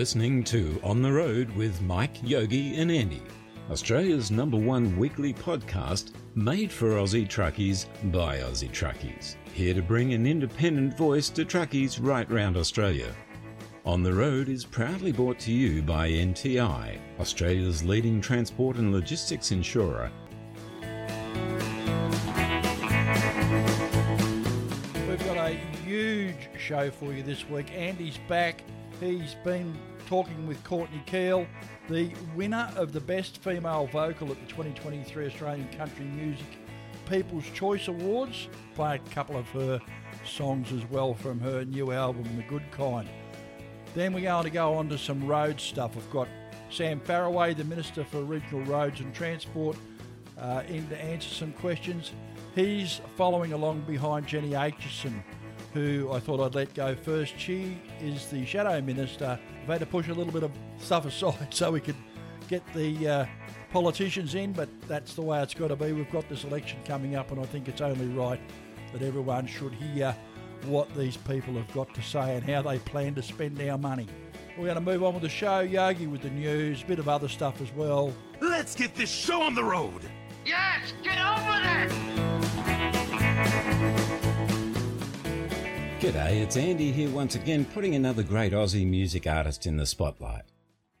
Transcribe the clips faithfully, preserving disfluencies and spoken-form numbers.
listening to On the Road with Mike, Yogi and Andy, Australia's number one weekly podcast made for Aussie truckies by Aussie truckies. Here to bring an independent voice to truckies right round Australia. On the Road is proudly brought to you by N T I, Australia's leading transport and logistics insurer. We've got a huge show for you this week. Andy's back. He's been talking with Courtney Kyle, the winner of the Best Female Vocal at the twenty twenty-three Australian Country Music People's Choice Awards. Play a couple of her songs as well from her new album, The Good Kind. Then we're going to go on to some road stuff. I've got Sam Farraway, the Minister for Regional Roads and Transport, uh, in to answer some questions. He's following along behind Jenny Aitchison, who I thought I'd let go first. She is the Shadow Minister. I've had to push a little bit of stuff aside so we could get the uh, politicians in, but that's the way it's got to be. We've got this election coming up, and I think it's only right that everyone should hear what these people have got to say and how they plan to spend our money. We're going to move on with the show. Yogi with the news, a bit of other stuff as well. Let's get this show on the road. Yes, get over there. G'day, it's Andy here once again, putting another great Aussie music artist in the spotlight.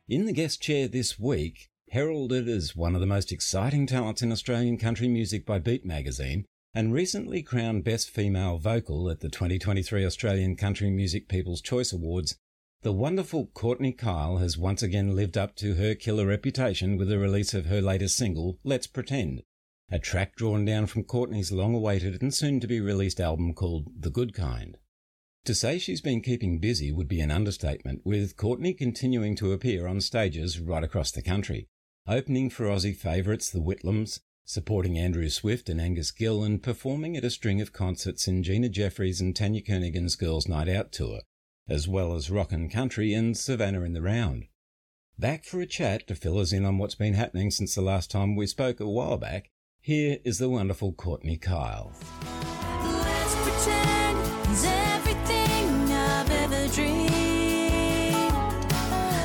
In the guest chair this week, heralded as one of the most exciting talents in Australian country music by Beat Magazine, and recently crowned Best Female Vocal at the twenty twenty-three Australian Country Music People's Choice Awards, the wonderful Courtney Kyle has once again lived up to her killer reputation with the release of her latest single, Let's Pretend, a track drawn down from Courtney's long-awaited and soon-to-be-released album called The Good Kind. To say she's been keeping busy would be an understatement, with Courtney continuing to appear on stages right across the country, opening for Aussie favourites the Whitlams, supporting Andrew Swift and Angus Gill, and performing at a string of concerts in Gina Jeffries and Tanya Kernigan's Girls' Night Out tour, as well as Rockin' Country and Savannah in the Round. Back for a chat to fill us in on what's been happening since the last time we spoke a while back, here is the wonderful Courtney Kyle. Let's pretend he's everything I've ever dreamed.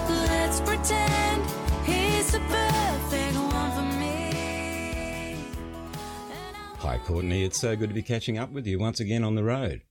Let's pretend he's the perfect one for me. Hi Courtney, it's so good to be catching up with you once again on the road.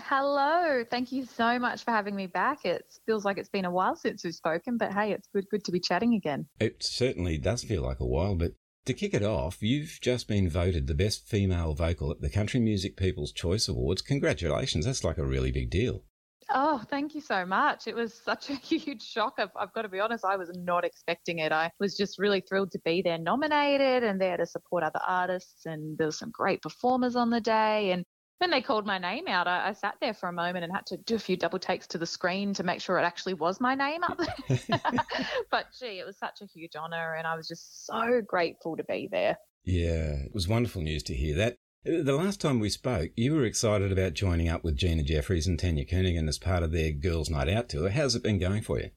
Hello, thank you so much for having me back. It feels like it's been a while since we've spoken, but hey, it's good, good to be chatting again. It certainly does feel like a while, but to kick it off, you've just been voted the Best Female Vocal at the Country Music People's Choice Awards. Congratulations, that's like a really big deal. Oh, thank you so much. It was such a huge shock. I've, I've got to be honest, I was not expecting it. I was just really thrilled to be there nominated and there to support other artists, and there were some great performers on the day. And when they called my name out, I, I sat there for a moment and had to do a few double takes to the screen to make sure it actually was my name up there. But gee, it was such a huge honour, and I was just so grateful to be there. Yeah, it was wonderful news to hear that. The last time we spoke, you were excited about joining up with Gina Jeffries and Tanya Kernigan as part of their Girls' Night Out tour. How's it been going for you?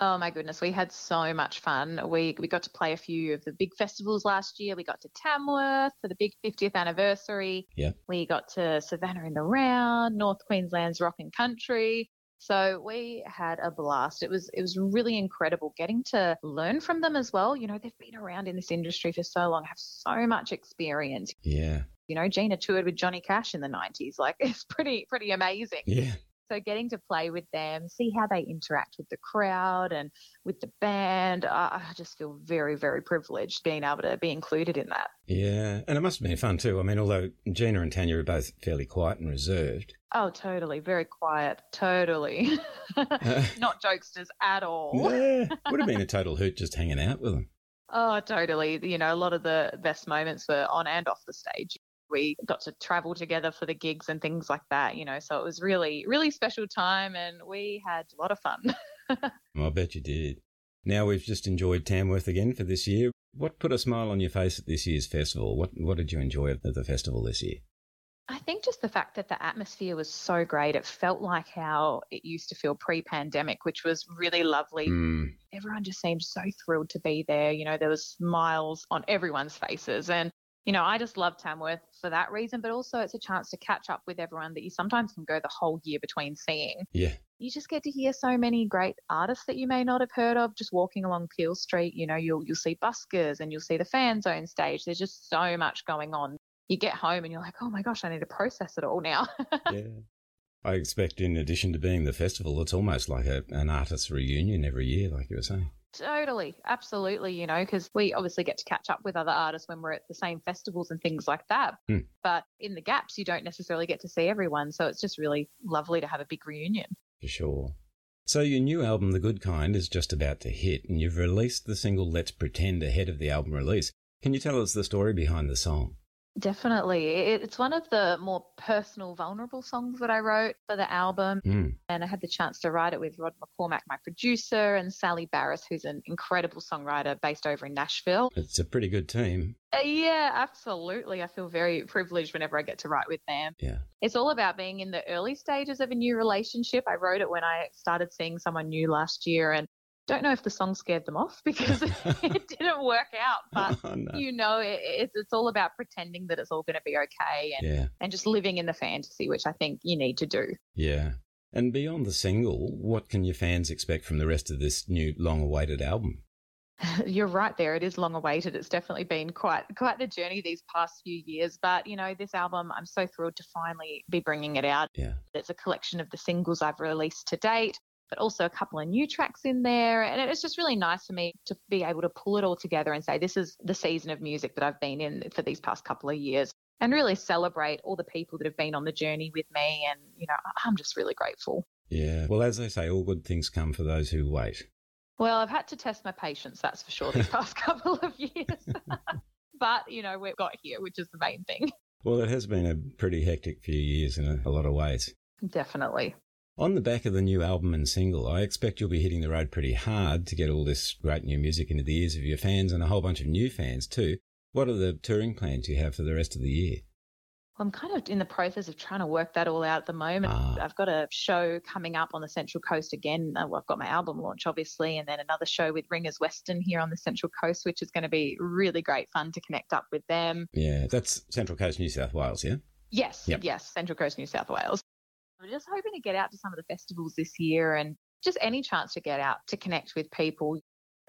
Oh, my goodness. We had so much fun. We we got to play a few of the big festivals last year. We got to Tamworth for the big fiftieth anniversary. Yeah. We got to Savannah in the Round, North Queensland's Rockin' Country. So we had a blast. It was it was really incredible getting to learn from them as well. You know, they've been around in this industry for so long, have so much experience. Yeah. You know, Gina toured with Johnny Cash in the nineties. Like, it's pretty, pretty amazing. Yeah. So getting to play with them, see how they interact with the crowd and with the band, I just feel very, very privileged being able to be included in that. Yeah, and it must have been fun too. I mean, although Gina and Tanya are both fairly quiet and reserved. Oh, totally. Very quiet. Totally. uh, Not jokesters at all. Yeah, would have been a total hoot just hanging out with them. Oh, totally. You know, a lot of the best moments were on and off the stage. We got to travel together for the gigs and things like that, you know, so it was really, really special time, and we had a lot of fun. I bet you did. Now we've just enjoyed Tamworth again for this year. What put a smile on your face at this year's festival? What what did you enjoy at the festival this year? I think just the fact that the atmosphere was so great. It felt like how it used to feel pre-pandemic, which was really lovely. Mm. Everyone just seemed so thrilled to be there. You know, there was smiles on everyone's faces, and you know, I just love Tamworth for that reason, but also it's a chance to catch up with everyone that you sometimes can go the whole year between seeing. Yeah. you just get to hear so many great artists that you may not have heard of just walking along Peel Street. You know, you'll you'll see buskers and you'll see the fan zone stage. There's just so much going on. You get home and you're like, oh my gosh, I need to process it all now. Yeah. I expect in addition to being the festival, it's almost like a, an artist reunion every year, like you were saying. Totally. Absolutely. You know, because we obviously get to catch up with other artists when we're at the same festivals and things like that. Hmm. But in the gaps, you don't necessarily get to see everyone. So it's just really lovely to have a big reunion. For sure. So your new album, The Good Kind, is just about to hit, and you've released the single Let's Pretend ahead of the album release. Can you tell us the story behind the song? Definitely. It's one of the more personal, vulnerable songs that I wrote for the album. Mm. And I had the chance to write it with Rod McCormack, my producer, and Sally Barris, who's an incredible songwriter based over in Nashville. It's a pretty good team. Uh, yeah, absolutely. I feel very privileged whenever I get to write with them. Yeah. It's all about being in the early stages of a new relationship. I wrote it when I started seeing someone new last year, and don't know if the song scared them off because it didn't work out, but oh, no. you know, it, it's, it's all about pretending that it's all going to be okay and, yeah. and just living in the fantasy, which I think you need to do. Yeah. And beyond the single, what can your fans expect from the rest of this new long-awaited album? You're right there. It is long awaited. It's definitely been quite quite the journey these past few years. But, you know, this album, I'm so thrilled to finally be bringing it out. Yeah. It's a collection of the singles I've released to date, but also a couple of new tracks in there. And it's just really nice for me to be able to pull it all together and say, this is the season of music that I've been in for these past couple of years, and really celebrate all the people that have been on the journey with me. And, you know, I'm just really grateful. Yeah. Well, as they say, all good things come for those who wait. Well, I've had to test my patience, that's for sure, these past couple of years. But, you know, we've got here, which is the main thing. Well, it has been a pretty hectic few years in a, a lot of ways. Definitely. On the back of the new album and single, I expect you'll be hitting the road pretty hard to get all this great new music into the ears of your fans and a whole bunch of new fans too. What are the touring plans you have for the rest of the year? I'm kind of in the process of trying to work that all out at the moment. Ah. I've got a show coming up on the Central Coast again. I've got my album launch, obviously, and then another show with Ringers Western here on the Central Coast, which is going to be really great fun to connect up with them. Yeah, that's Central Coast, New South Wales, yeah? Yes, yep. yes, Central Coast, New South Wales. I'm just hoping to get out to some of the festivals this year and just any chance to get out to connect with people.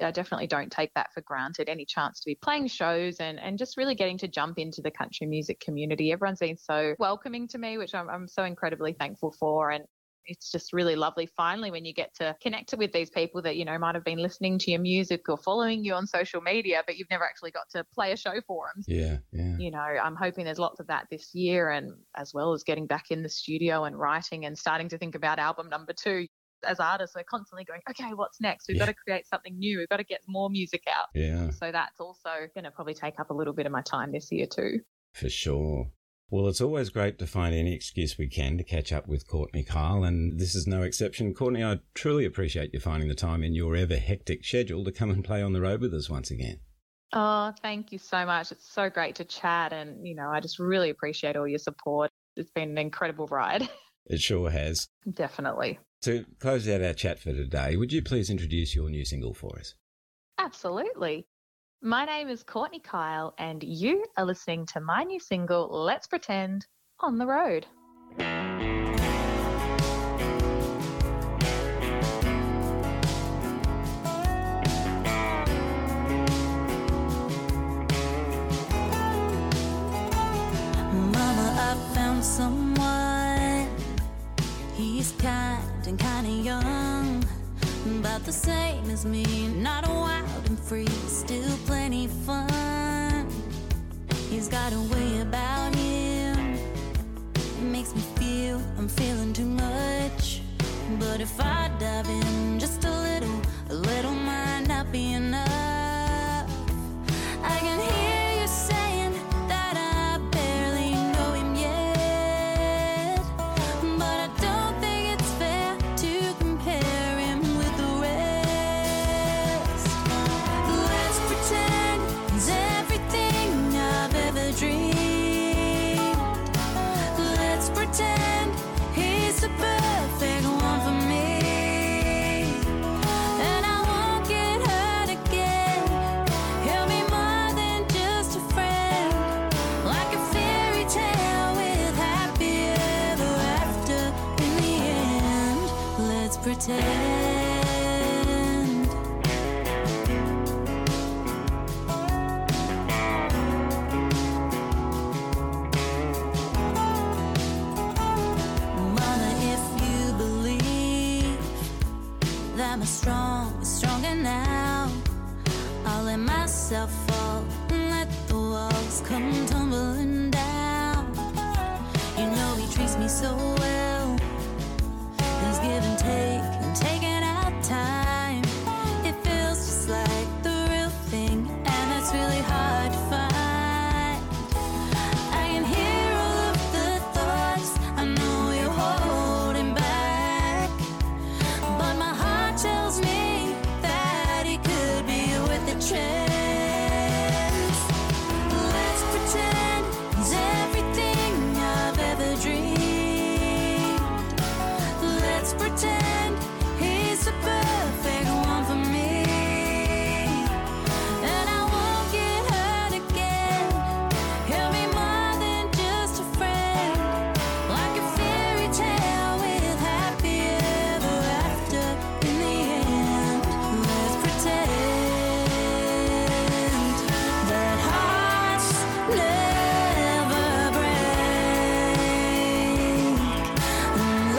I definitely don't take that for granted, any chance to be playing shows and, and just really getting to jump into the country music community. Everyone's been so welcoming to me, which I'm, I'm so incredibly thankful for. And it's just really lovely finally when you get to connect with these people that, you know, might have been listening to your music or following you on social media, but you've never actually got to play a show for them. Yeah, yeah. You know, I'm hoping there's lots of that this year, and as well as getting back in the studio and writing and starting to think about album number two. As artists, we're constantly going, okay, what's next? We've yeah. got to create something new. We've got to get more music out. Yeah. So that's also going to probably take up a little bit of my time this year too. For sure. Well, it's always great to find any excuse we can to catch up with Courtney Kyle, and this is no exception. Courtney, I truly appreciate you finding the time in your ever hectic schedule to come and play on the road with us once again. Oh, thank you so much. It's so great to chat, and, you know, I just really appreciate all your support. It's been an incredible ride. It sure has. Definitely. To close out our chat for today, would you please introduce your new single for us? Absolutely. My name is Courtney Kyle, and you are listening to my new single, Let's Pretend, on the road. Mama, I found someone. He's kind and kind of young, about the same as me, not wild and free, still plenty fun. He's got a way about him, it makes me feel I'm feeling too much. But if I dive in just a little, a little might not be enough. I can hear you saying that I barely know him yet, but I don't think it's fair to compare him with the rest. Let's pretend he's everything I've ever dreamed. Let's pretend he's the perfect one for me, and I won't get hurt again. pretend. Mother, if you believe that my strong is stronger now, I'll let myself fall and let the walls come tumbling down. You know he treats me so well. He's give and take and taking our time. It feels just like the real thing, and that's really hard to find. I can hear all of the thoughts I know you're holding back, but my heart tells me that it could be worth a chance. Let's pretend it's everything I've ever dreamed. Pretend he's the perfect one for me, and I won't get hurt again. He'll be more than just a friend, like a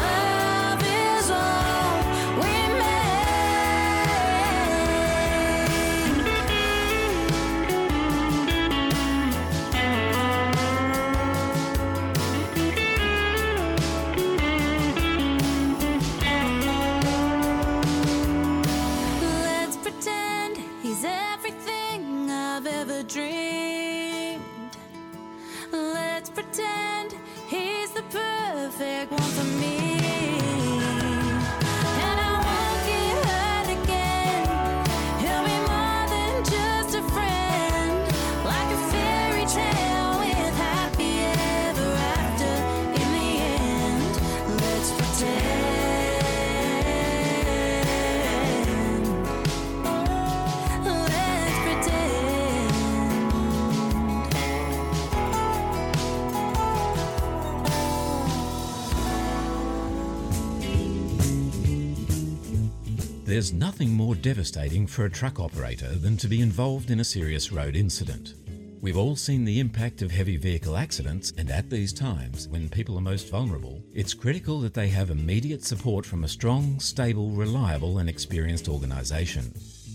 fairy tale with happy ever after in the end. Let's pretend that hearts never break. Dreamed. Let's pretend he's the perfect one for me, and I won't get hurt again. He'll be more than just a friend, like a fairy tale with happy ever after in the end. Let's pretend. Let's pretend. There's nothing more devastating for a truck operator than to be involved in a serious road incident. We've all seen the impact of heavy vehicle accidents, and at these times, when people are most vulnerable, it's critical that they have immediate support from a strong, stable, reliable and experienced organisation.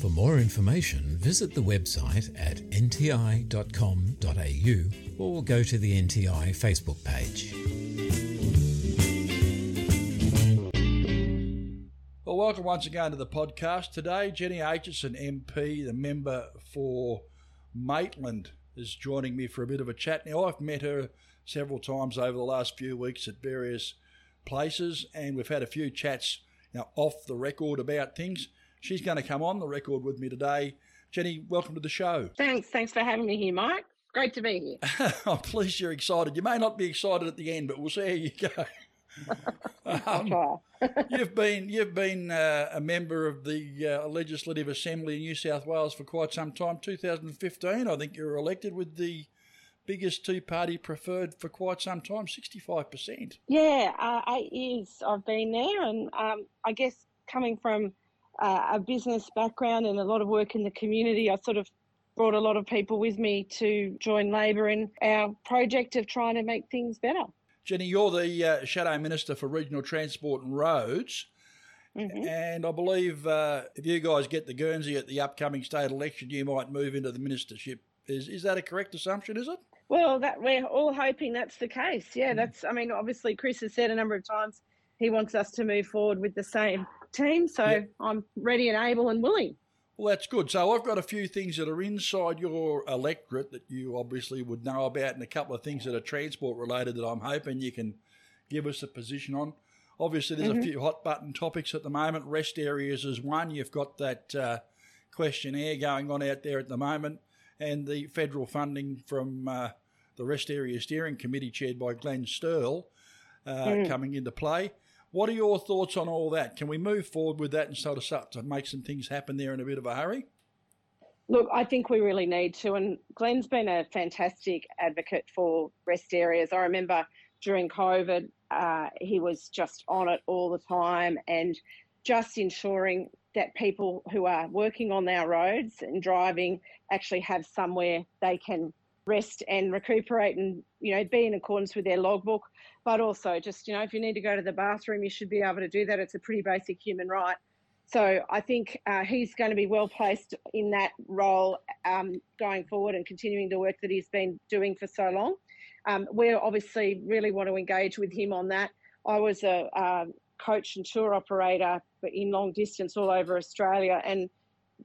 For more information, visit the website at n t i dot com dot a u or go to the N T I Facebook page. Well, welcome once again to the podcast. Today, Jenny Aitchison, M P, the member for Maitland, is joining me for a bit of a chat. Now, I've met her several times over the last few weeks at various places, and we've had a few chats now off the record about things. She's going to come on the record with me today. Jenny, welcome to the show. Thanks. Thanks for having me here, Mike. Great to be here. I'm pleased you're excited. You may not be excited at the end, but we'll see how you go. um, you've been you've been uh, a member of the uh, Legislative Assembly in New South Wales for quite some time. two thousand fifteen, I think you were elected with the biggest two-party preferred for quite some time, sixty-five percent. Yeah, uh, eight years I've been there, and um, I guess coming from Uh, a business background and a lot of work in the community, I sort of brought a lot of people with me to join Labor in our project of trying to make things better. Jenny, you're the uh, Shadow Minister for Regional Transport and Roads, mm-hmm. and I believe uh, if you guys get the Guernsey at the upcoming state election, you might move into the ministership. Is is that a correct assumption, is it? Well, that we're all hoping that's the case. Yeah, mm. that's, I mean, obviously Chris has said a number of times he wants us to move forward with the same team, so yep. I'm ready and able and willing. Well, that's good. So I've got a few things that are inside your electorate that you obviously would know about, and a couple of things that are transport related that I'm hoping you can give us a position on. Obviously, there's mm-hmm. a few hot button topics at the moment. Rest areas is one. You've got that uh, questionnaire going on out there at the moment, and the federal funding from uh, the Rest Area Steering Committee chaired by Glenn Sterle uh, mm. coming into play. What are your thoughts on all that? Can we move forward with that and set us up to make some things happen there in a bit of a hurry? Look, I think we really need to, and Glenn's been a fantastic advocate for rest areas. I remember during COVID, uh, he was just on it all the time, and just ensuring that people who are working on our roads and driving actually have somewhere they can rest and recuperate and, you know, be in accordance with their logbook. But also just, you know, if you need to go to the bathroom, you should be able to do that. It's a pretty basic human right. So I think uh, he's going to be well placed in that role um, going forward and continuing the work that he's been doing for so long. Um, we obviously really want to engage with him on that. I was a uh, coach and tour operator in long distance all over Australia, and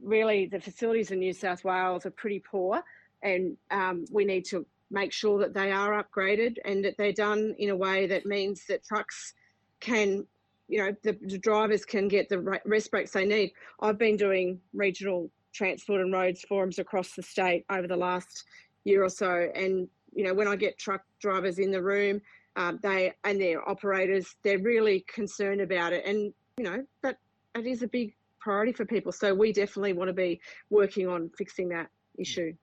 really the facilities in New South Wales are pretty poor, and um, we need to make sure that they are upgraded and that they're done in a way that means that trucks can, you know, the drivers can get the rest breaks they need. I've been doing regional transport and roads forums across the state over the last year or so. And, you know, when I get truck drivers in the room, um, they and their operators, they're really concerned about it. And, you know, that it is a big priority for people. So we definitely want to be working on fixing that issue.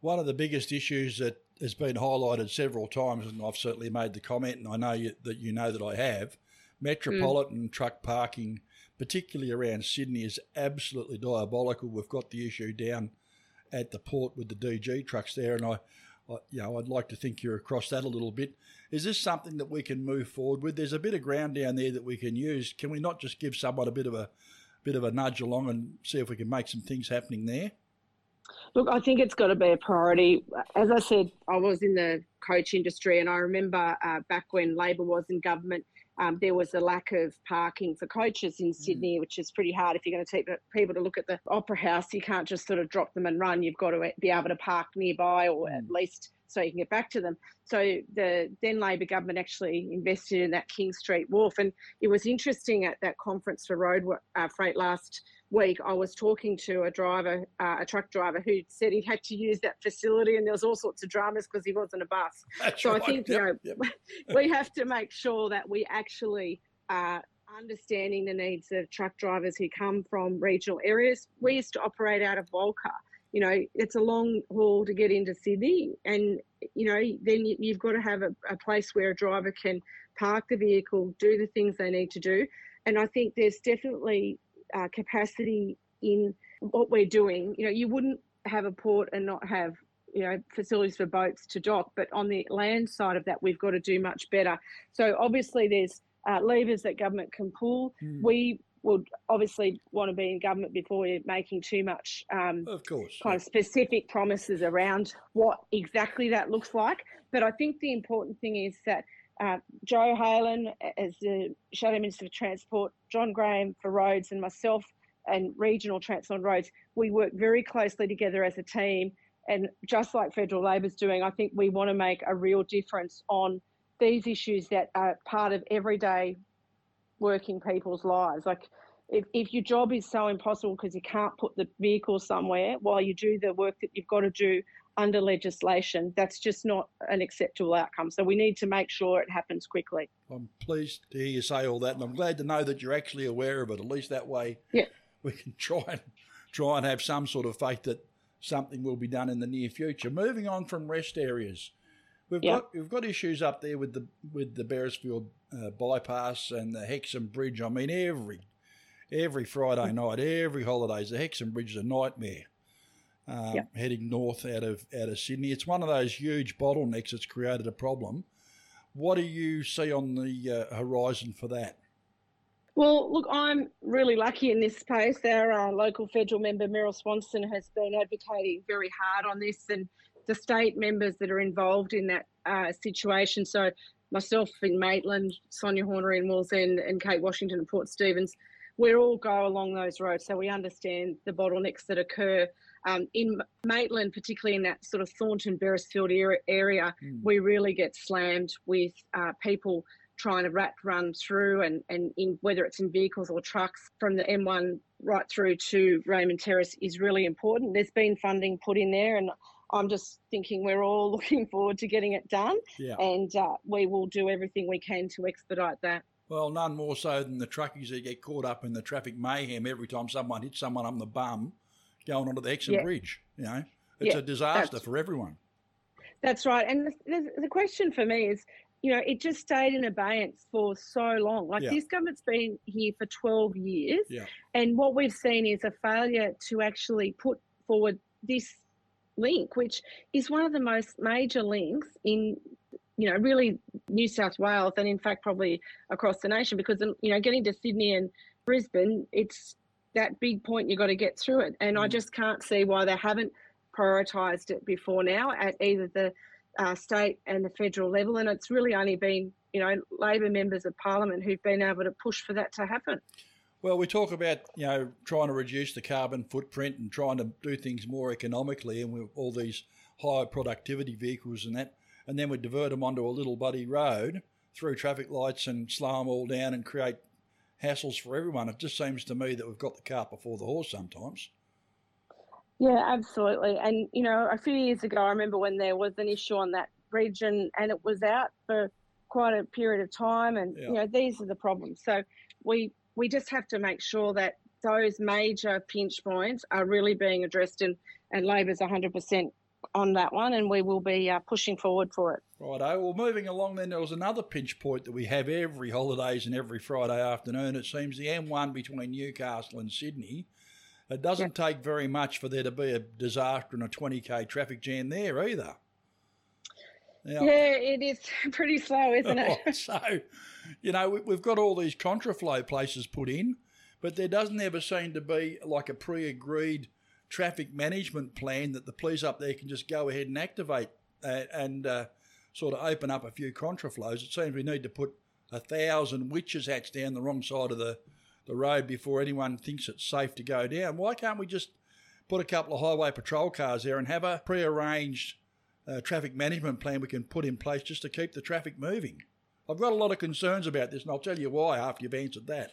One of the biggest issues that has been highlighted several times, and I've certainly made the comment, and I know you, that you know that I have, metropolitan mm. truck parking, particularly around Sydney, is absolutely diabolical. We've got the issue down at the port with the D G trucks there, and I, I, you know, I'd like to think you're across that a little bit. Is this something that we can move forward with? There's a bit of ground down there that we can use. Can we not just give someone a bit of a bit of a nudge along and see if we can make some things happening there? Look, I think it's got to be a priority. As I said, I was in the coach industry, and I remember uh, back when Labor was in government, Um, there was a lack of parking for coaches in Sydney, mm. which is pretty hard. If you're going to take people to look at the Opera House, you can't just sort of drop them and run. You've got to be able to park nearby, or mm. at least so you can get back to them. So the then Labor government actually invested in that King Street Wharf. And it was interesting at that conference for road uh, freight last week, I was talking to a driver, uh, a truck driver, who said he had to use that facility, and there was all sorts of dramas because he wasn't a bus. That's so right. I think, yep, you know, yep. we have to make sure that we actually are understanding the needs of truck drivers who come from regional areas. We used to operate out of Walker. You know, it's a long haul to get into Sydney, and, you know, then you've got to have a, a place where a driver can park the vehicle, do the things they need to do. And I think there's definitely Uh, capacity in what we're doing. You know, you wouldn't have a port and not have, you know, facilities for boats to dock, but on the land side of that, we've got to do much better. So obviously there's uh, levers that government can pull. Mm. We would obviously want to be in government before we're making too much um, of course, kind yeah. of specific promises around what exactly that looks like. But I think the important thing is that Uh, Joe Halen as the Shadow Minister for Transport, John Graham for Roads, and myself and Regional Transport Roads, we work very closely together as a team. And just like Federal Labor's doing, I think we want to make a real difference on these issues that are part of everyday working people's lives. Like if, if your job is so impossible because you can't put the vehicle somewhere while you do the work that you've got to do under legislation, that's just not an acceptable outcome. So we need to make sure it happens quickly. I'm pleased to hear you say all that, and I'm glad to know that you're actually aware of it. At least that way yeah. we can try and try and have some sort of faith that something will be done in the near future. Moving on from rest areas, we've yeah. got we've got issues up there with the with the Beresfield uh, bypass and the Hexham Bridge. I mean, every every Friday night, every holidays, the Hexham Bridge is a nightmare. Um, yep. Heading north out of out of Sydney, it's one of those huge bottlenecks that's created a problem. What do you see on the uh, horizon for that? Well, look, I'm really lucky in this space. Our uh, local federal member Meryl Swanson has been advocating very hard on this, and the state members that are involved in that uh, situation. So myself in Maitland, Sonia Horner in Wallsend, and, and Kate Washington in Port Stephens, we all go along those roads, so we understand the bottlenecks that occur. Um, in Maitland, particularly in that sort of Thornton, Beresfield area, area mm. we really get slammed with uh, people trying to rat run through and, and in whether it's in vehicles or trucks from the M one right through to Raymond Terrace is really important. There's been funding put in there, and I'm just thinking we're all looking forward to getting it done, yeah. and uh, we will do everything we can to expedite that. Well, none more so than the truckies who get caught up in the traffic mayhem every time someone hits someone on the bum going onto the Exon yeah. Bridge. You know, it's yeah, a disaster for everyone. That's right. And the, the, the question for me is, you know, it just stayed in abeyance for so long. Like yeah. this government's been here for twelve years, yeah. and what we've seen is a failure to actually put forward this link, which is one of the most major links in, you know, really New South Wales, and in fact probably across the nation, because, you know, getting to Sydney and Brisbane, it's that big point you've got to get through it. And mm. I just can't see why they haven't prioritised it before now at either the uh, state and the federal level. And it's really only been, you know, Labor members of Parliament who've been able to push for that to happen. Well, we talk about, you know, trying to reduce the carbon footprint and trying to do things more economically, and with all these higher productivity vehicles and that, and then we divert them onto a little bloody road through traffic lights and slow them all down and create hassles for everyone. It just seems to me that we've got the cart before the horse sometimes. Yeah, absolutely. And, you know, a few years ago, I remember when there was an issue on that bridge, and, and it was out for quite a period of time. And, yeah. you know, these are the problems. So we we just have to make sure that those major pinch points are really being addressed, and, and Labor's one hundred percent on that one, and we will be uh, pushing forward for it. Righto. Well, moving along then, there was another pinch point that we have every holidays and every Friday afternoon. It seems the M one between Newcastle and Sydney. It doesn't yep. take very much for there to be a disaster and a twenty K traffic jam there either. Now, yeah, it is pretty slow, isn't it? So, you know, we've got all these contraflow places put in, but there doesn't ever seem to be like a pre-agreed traffic management plan that the police up there can just go ahead and activate uh, and uh, sort of open up a few contraflows. It seems we need to put a thousand witches' hats down the wrong side of the, the road before anyone thinks it's safe to go down. Why can't we just put a couple of highway patrol cars there and have a pre-arranged uh, traffic management plan we can put in place just to keep the traffic moving? I've got a lot of concerns about this, and I'll tell you why after you've answered that.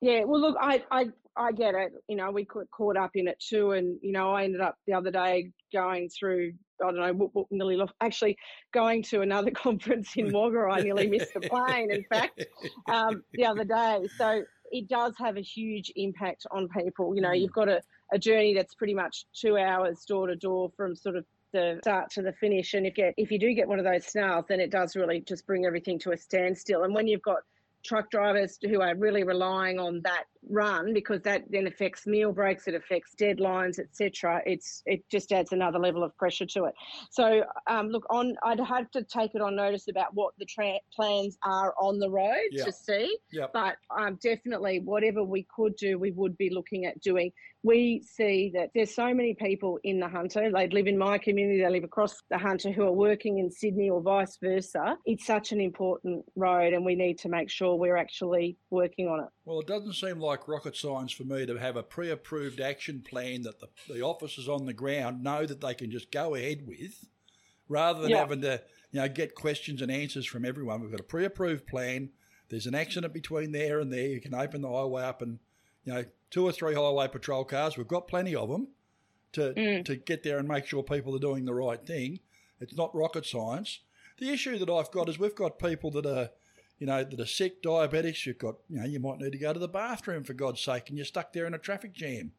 Yeah, well, look, I, I I get it. You know, we got caught up in it too, and, you know, I ended up the other day going through, I don't know, whoop, whoop, nearly lost, actually going to another conference in Wagga. I nearly missed the plane, in fact, um, the other day. So it does have a huge impact on people. You know, you've got a, a journey that's pretty much two hours door to door from sort of the start to the finish, and if you, if you do get one of those snarls, then it does really just bring everything to a standstill. And when you've got truck drivers who are really relying on that run, because that then affects meal breaks, it affects deadlines, et cetera. It's it just adds another level of pressure to it. So um, look, on I'd have to take it on notice about what the tra- plans are on the road yeah. to see. Yeah. But um, definitely, whatever we could do, we would be looking at doing. We see that there's so many people in the Hunter. They live in my community, they live across the Hunter, who are working in Sydney or vice versa. It's such an important road, and we need to make sure we're actually working on it. Well, it doesn't seem like rocket science for me to have a pre-approved action plan that the, the officers on the ground know that they can just go ahead with, rather than yeah. having to, you know, get questions and answers from everyone. We've got a pre-approved plan. There's an accident between there and there. You can open the highway up and, you know, two or three highway patrol cars, we've got plenty of them, to mm. to get there and make sure people are doing the right thing. It's not rocket science. The issue that I've got is we've got people that are, you know, that are sick, diabetics. You've got, you know, you might need to go to the bathroom for God's sake, and you're stuck there in a traffic jam.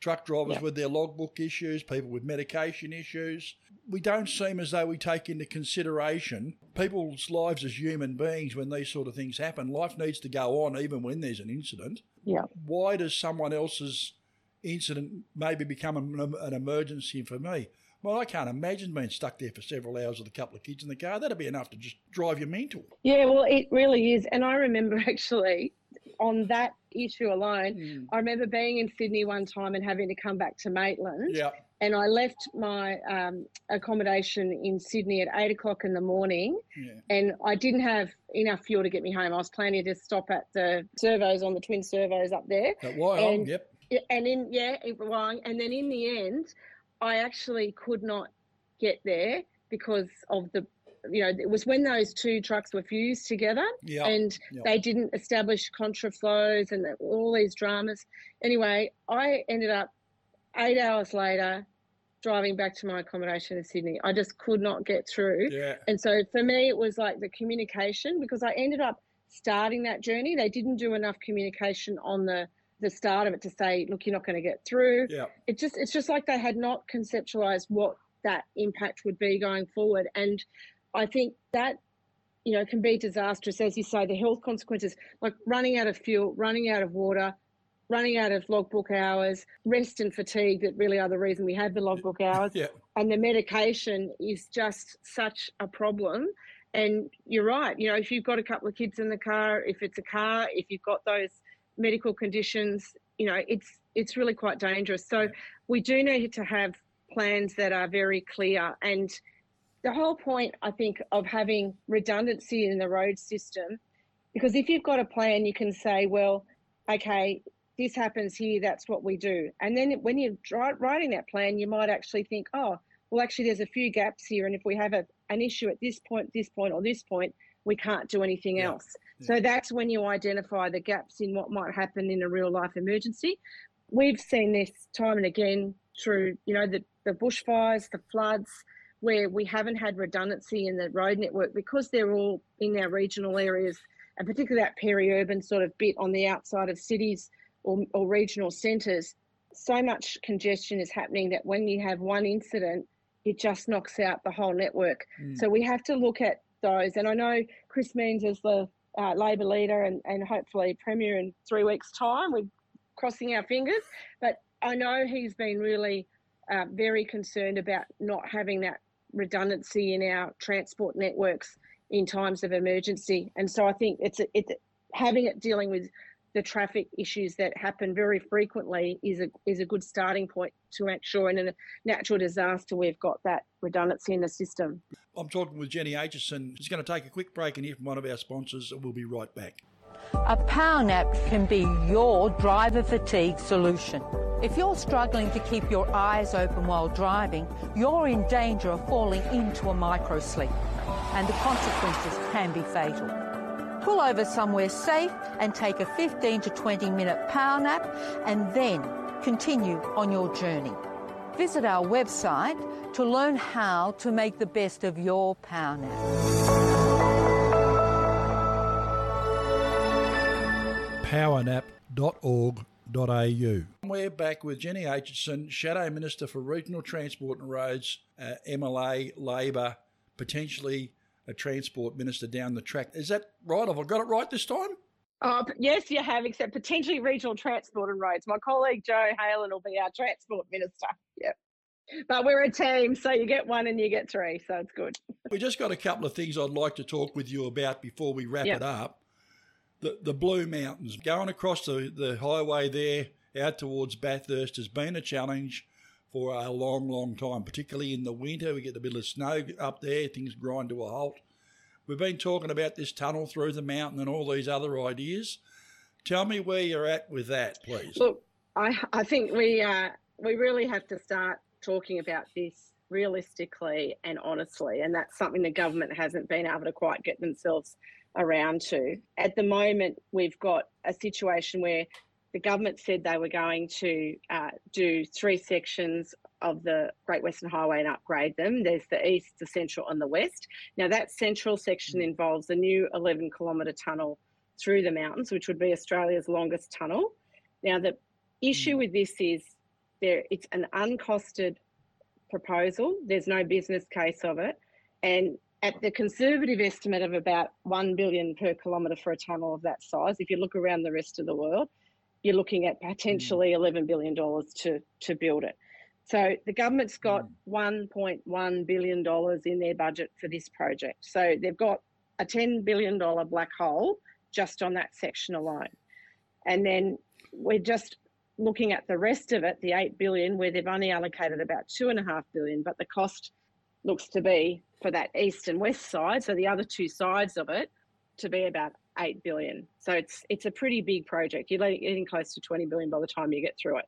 Truck drivers yeah. with their logbook issues, people with medication issues. We don't seem as though we take into consideration people's lives as human beings when these sort of things happen. Life needs to go on even when there's an incident. Yeah. Why does someone else's incident maybe become an, an emergency for me? Well, I can't imagine being stuck there for several hours with a couple of kids in the car. That'd be enough to just drive you mental. Yeah, well, it really is. And I remember actually on that issue alone, mm. I remember being in Sydney one time and having to come back to Maitland. Yeah. And I left my um, accommodation in Sydney at eight o'clock in the morning, yeah. and I didn't have enough fuel to get me home. I was planning to stop at the servos on the twin servos up there. At Wyong, yep. And in yeah, Wyong, and then in the end, I actually could not get there because of the you know, it was when those two trucks were fused together, yep. and yep. they didn't establish contraflows and all these dramas. Anyway, I ended up eight hours later driving back to my accommodation in Sydney. I just could not get through. Yeah. And so for me, it was like the communication, because I ended up starting that journey. They didn't do enough communication on the the start of it to say, look, you're not going to get through. Yeah. It just, it's just like they had not conceptualized what that impact would be going forward. And I think that, you know, can be disastrous. As you say, the health consequences, like running out of fuel, running out of water, running out of logbook hours, rest and fatigue that really are the reason we have the logbook hours. Yeah. And the medication is just such a problem. And you're right, you know, if you've got a couple of kids in the car, if it's a car, if you've got those medical conditions, you know, it's it's really quite dangerous. So yeah. we do need to have plans that are very clear. And the whole point, I think, of having redundancy in the road system, because if you've got a plan, you can say, well, okay, this happens here, that's what we do. And then when you're writing that plan, you might actually think, oh, well, actually there's a few gaps here, and if we have a, an issue at this point, this point, or this point, we can't do anything yeah. else. Yeah. So that's when you identify the gaps in what might happen in a real-life emergency. We've seen this time and again through, you know, the, the bushfires, the floods, where we haven't had redundancy in the road network because they're all in our regional areas, and particularly that peri-urban sort of bit on the outside of cities or, or regional centres. So much congestion is happening that when you have one incident, it just knocks out the whole network. Mm. So we have to look at those. And I know Chris Minns is the uh, Labor leader and, and hopefully Premier in three weeks' time. We're crossing our fingers. But I know he's been really uh, very concerned about not having that redundancy in our transport networks in times of emergency. And so I think it's it's having it dealing with the traffic issues that happen very frequently is a is a good starting point to make sure in a natural disaster we've got that redundancy in the system. I'm talking with Jenny Aitchison. She's going to take a quick break and hear from one of our sponsors, and we'll be right back. A power nap can be your driver fatigue solution. If you're struggling to keep your eyes open while driving, you're in danger of falling into a microsleep, and the consequences can be fatal. Pull over somewhere safe and take a fifteen to twenty minute power nap, and then continue on your journey. Visit our website to learn how to make the best of your power nap. power nap dot org dot a u We're back with Jenny Aitchison, Shadow Minister for Regional Transport and Roads, uh, M L A, Labor, potentially a Transport Minister down the track. Is that right? Have I got it right this time? Oh, yes, you have, except potentially Regional Transport and Roads. My colleague Joe Halen will be our Transport Minister. Yep. But we're a team, so you get one and you get three, so it's good. We just got a couple of things I'd like to talk with you about before we wrap yep. it up. The, the Blue Mountains, going across the, the highway there out towards Bathurst has been a challenge for a long, long time, particularly in the winter. We get a bit of snow up there, things grind to a halt. We've been talking about this tunnel through the mountain and all these other ideas. Tell me where you're at with that, please. Look, I, I think we uh, we really have to start talking about this realistically and honestly, and that's something the government hasn't been able to quite get themselves around to. At the moment, we've got a situation where the government said they were going to uh, do three sections of the Great Western Highway and upgrade them. There's the east, the central and the west. Now, that central section involves a new eleven kilometre tunnel through the mountains, which would be Australia's longest tunnel. Now, the issue with this is there it's an uncosted proposal. There's no business case of it. And at the conservative estimate of about one billion dollars per kilometre for a tunnel of that size, if you look around the rest of the world, you're looking at potentially eleven billion dollars to, to build it. So the government's got one point one billion dollars in their budget for this project. So they've got a ten billion dollars black hole just on that section alone. And then we're just looking at the rest of it, the eight billion dollars, where they've only allocated about two point five billion dollars, but the cost looks to be for that east and west side, so the other two sides of it, to be about eight billion dollars. So it's it's a pretty big project. You're getting close to twenty billion dollars by the time you get through it.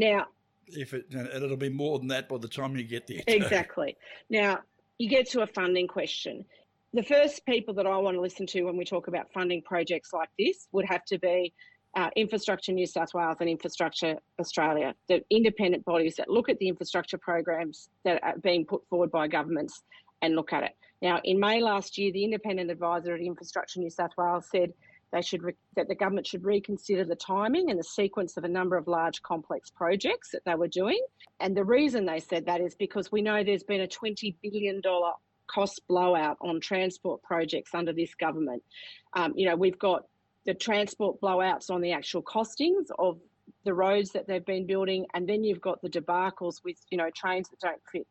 Now, if it, and it'll be more than that by the time you get there. Exactly. Now, you get to a funding question. The first people that I want to listen to when we talk about funding projects like this would have to be uh, Infrastructure New South Wales and Infrastructure Australia, the independent bodies that look at the infrastructure programs that are being put forward by governments and look at it. Now, in May last year, the independent advisor at Infrastructure New South Wales said they should re- that the government should reconsider the timing and the sequence of a number of large complex projects that they were doing. And the reason they said that is because we know there's been a twenty billion dollars cost blowout on transport projects under this government. Um, you know, we've got the transport blowouts on the actual costings of the roads that they've been building, and then you've got the debacles with, you know, trains that don't fit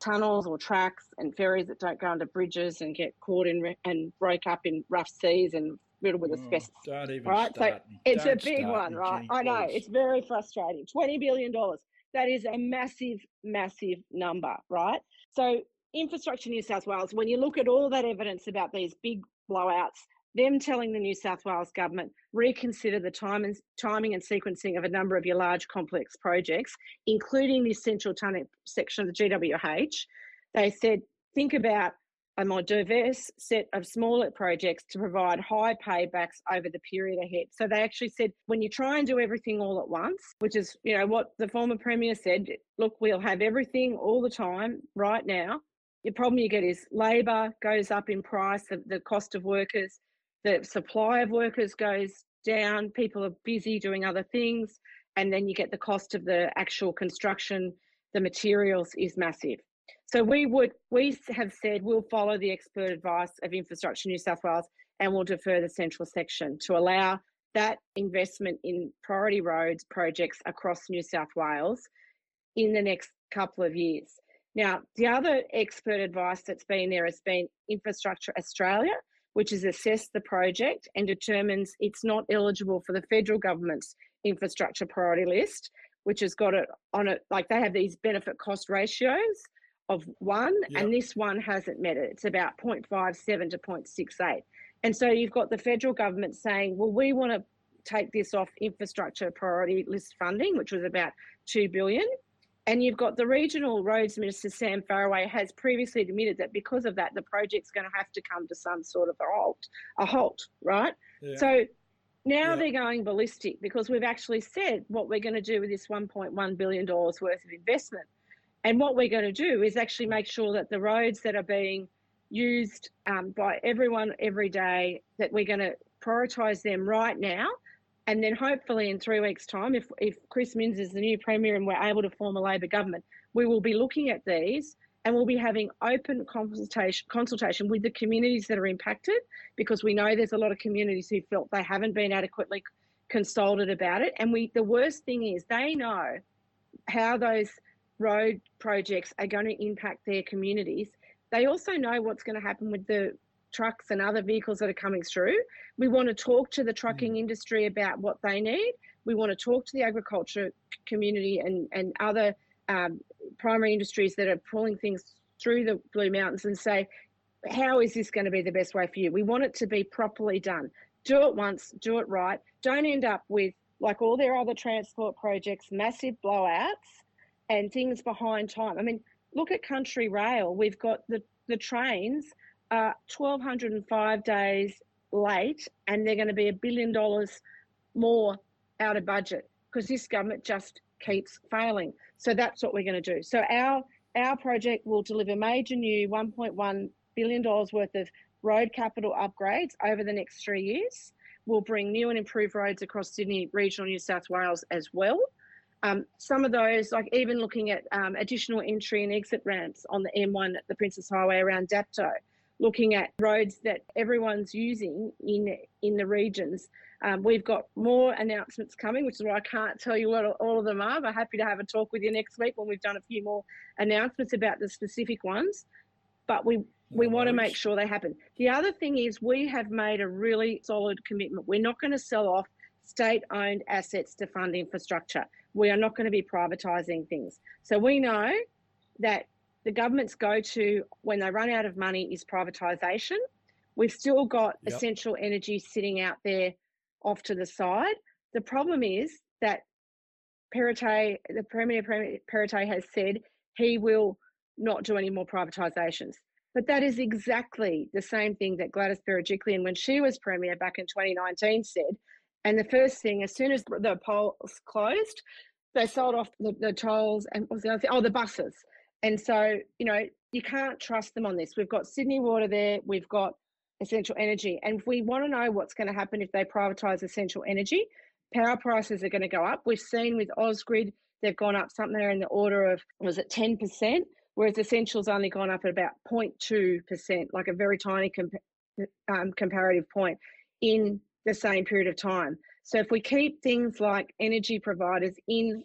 tunnels or tracks and ferries that don't go under bridges and get caught in re- and break up in rough seas and riddled with asbestos. Oh, don't even right? Start. So it's don't a big one, right? I know, it's very frustrating. twenty billion dollars. That is a massive, massive number, right? So Infrastructure New South Wales, when you look at all that evidence about these big blowouts, them telling the New South Wales government, reconsider the time and, timing and sequencing of a number of your large complex projects, including this central tunnel section of the G W H, they said, think about a more diverse set of smaller projects to provide high paybacks over the period ahead. So they actually said, when you try and do everything all at once, which is, you know, what the former Premier said, look, we'll have everything all the time right now. The problem you get is labour goes up in price, the, the cost of workers, the supply of workers goes down, people are busy doing other things, and then you get the cost of the actual construction, the materials is massive. So we would we have said we'll follow the expert advice of Infrastructure New South Wales and we'll defer the central section to allow that investment in priority roads projects across New South Wales in the next couple of years. Now, the other expert advice that's been there has been Infrastructure Australia, which has assessed the project and determines it's not eligible for the federal government's infrastructure priority list, which has got it on it, like they have these benefit cost ratios of one, yep. And this one hasn't met it. It's about zero point five seven to zero point six eight. And so you've got the federal government saying, well, we want to take this off infrastructure priority list funding, which was about two billion dollars. And you've got the regional roads minister, Sam Farraway, has previously admitted that because of that, the project's going to have to come to some sort of a halt, a halt, right? Yeah. So now yeah. They're going ballistic because we've actually said what we're going to do with this one point one billion dollars worth of investment. And what we're going to do is actually make sure that the roads that are being used um, by everyone every day, that we're going to prioritise them right now. And then hopefully in three weeks' time, if, if Chris Minns is the new Premier and we're able to form a Labor government, we will be looking at these and we'll be having open consultation, consultation with the communities that are impacted, because we know there's a lot of communities who felt they haven't been adequately consulted about it. And we the worst thing is they know how those road projects are going to impact their communities. They also know what's going to happen with the trucks and other vehicles that are coming through. We want to talk to the trucking industry about what they need. We want to talk to the agriculture community and, and other um, primary industries that are pulling things through the Blue Mountains and say, how is this going to be the best way for you? We want it to be properly done. Do it once, do it right. Don't end up with, like all their other transport projects, massive blowouts and things behind time. I mean, look at Country Rail. We've got the, the trains Uh, one thousand two hundred five days late, and they're going to be a billion dollars more out of budget because this government just keeps failing. So that's what we're going to do. So our our project will deliver major new one point one billion dollars worth of road capital upgrades over the next three years. We'll bring new and improved roads across Sydney, regional New South Wales as well. Um, some of those, like even looking at um, additional entry and exit ramps on the M one at the Princess Highway around Dapto, looking at roads that everyone's using in in the regions. Um, we've got more announcements coming, which is why I can't tell you what all of them are, but happy to have a talk with you next week when we've done a few more announcements about the specific ones. But we, we want to make sure they happen. The other thing is we have made a really solid commitment. We're not going to sell off state-owned assets to fund infrastructure. We are not going to be privatising things. So we know that the government's go-to when they run out of money is privatisation. We've still got yep. essential energy sitting out there off to the side. The problem is that Perrottet, the Premier Perrottet has said he will not do any more privatisations. But that is exactly the same thing that Gladys Berejiklian, when she was Premier back in twenty nineteen, said. And the first thing, as soon as the polls closed, they sold off the, the tolls and what was the other thing? Oh, the buses. And so, you know, you can't trust them on this. We've got Sydney Water there. We've got Essential Energy. And if we want to know what's going to happen if they privatise Essential Energy, power prices are going to go up. We've seen with Ausgrid, they've gone up something in the order of, was it ten percent? Whereas Essential's only gone up at about zero point two percent, like a very tiny comp- um, comparative point in the same period of time. So if we keep things like energy providers in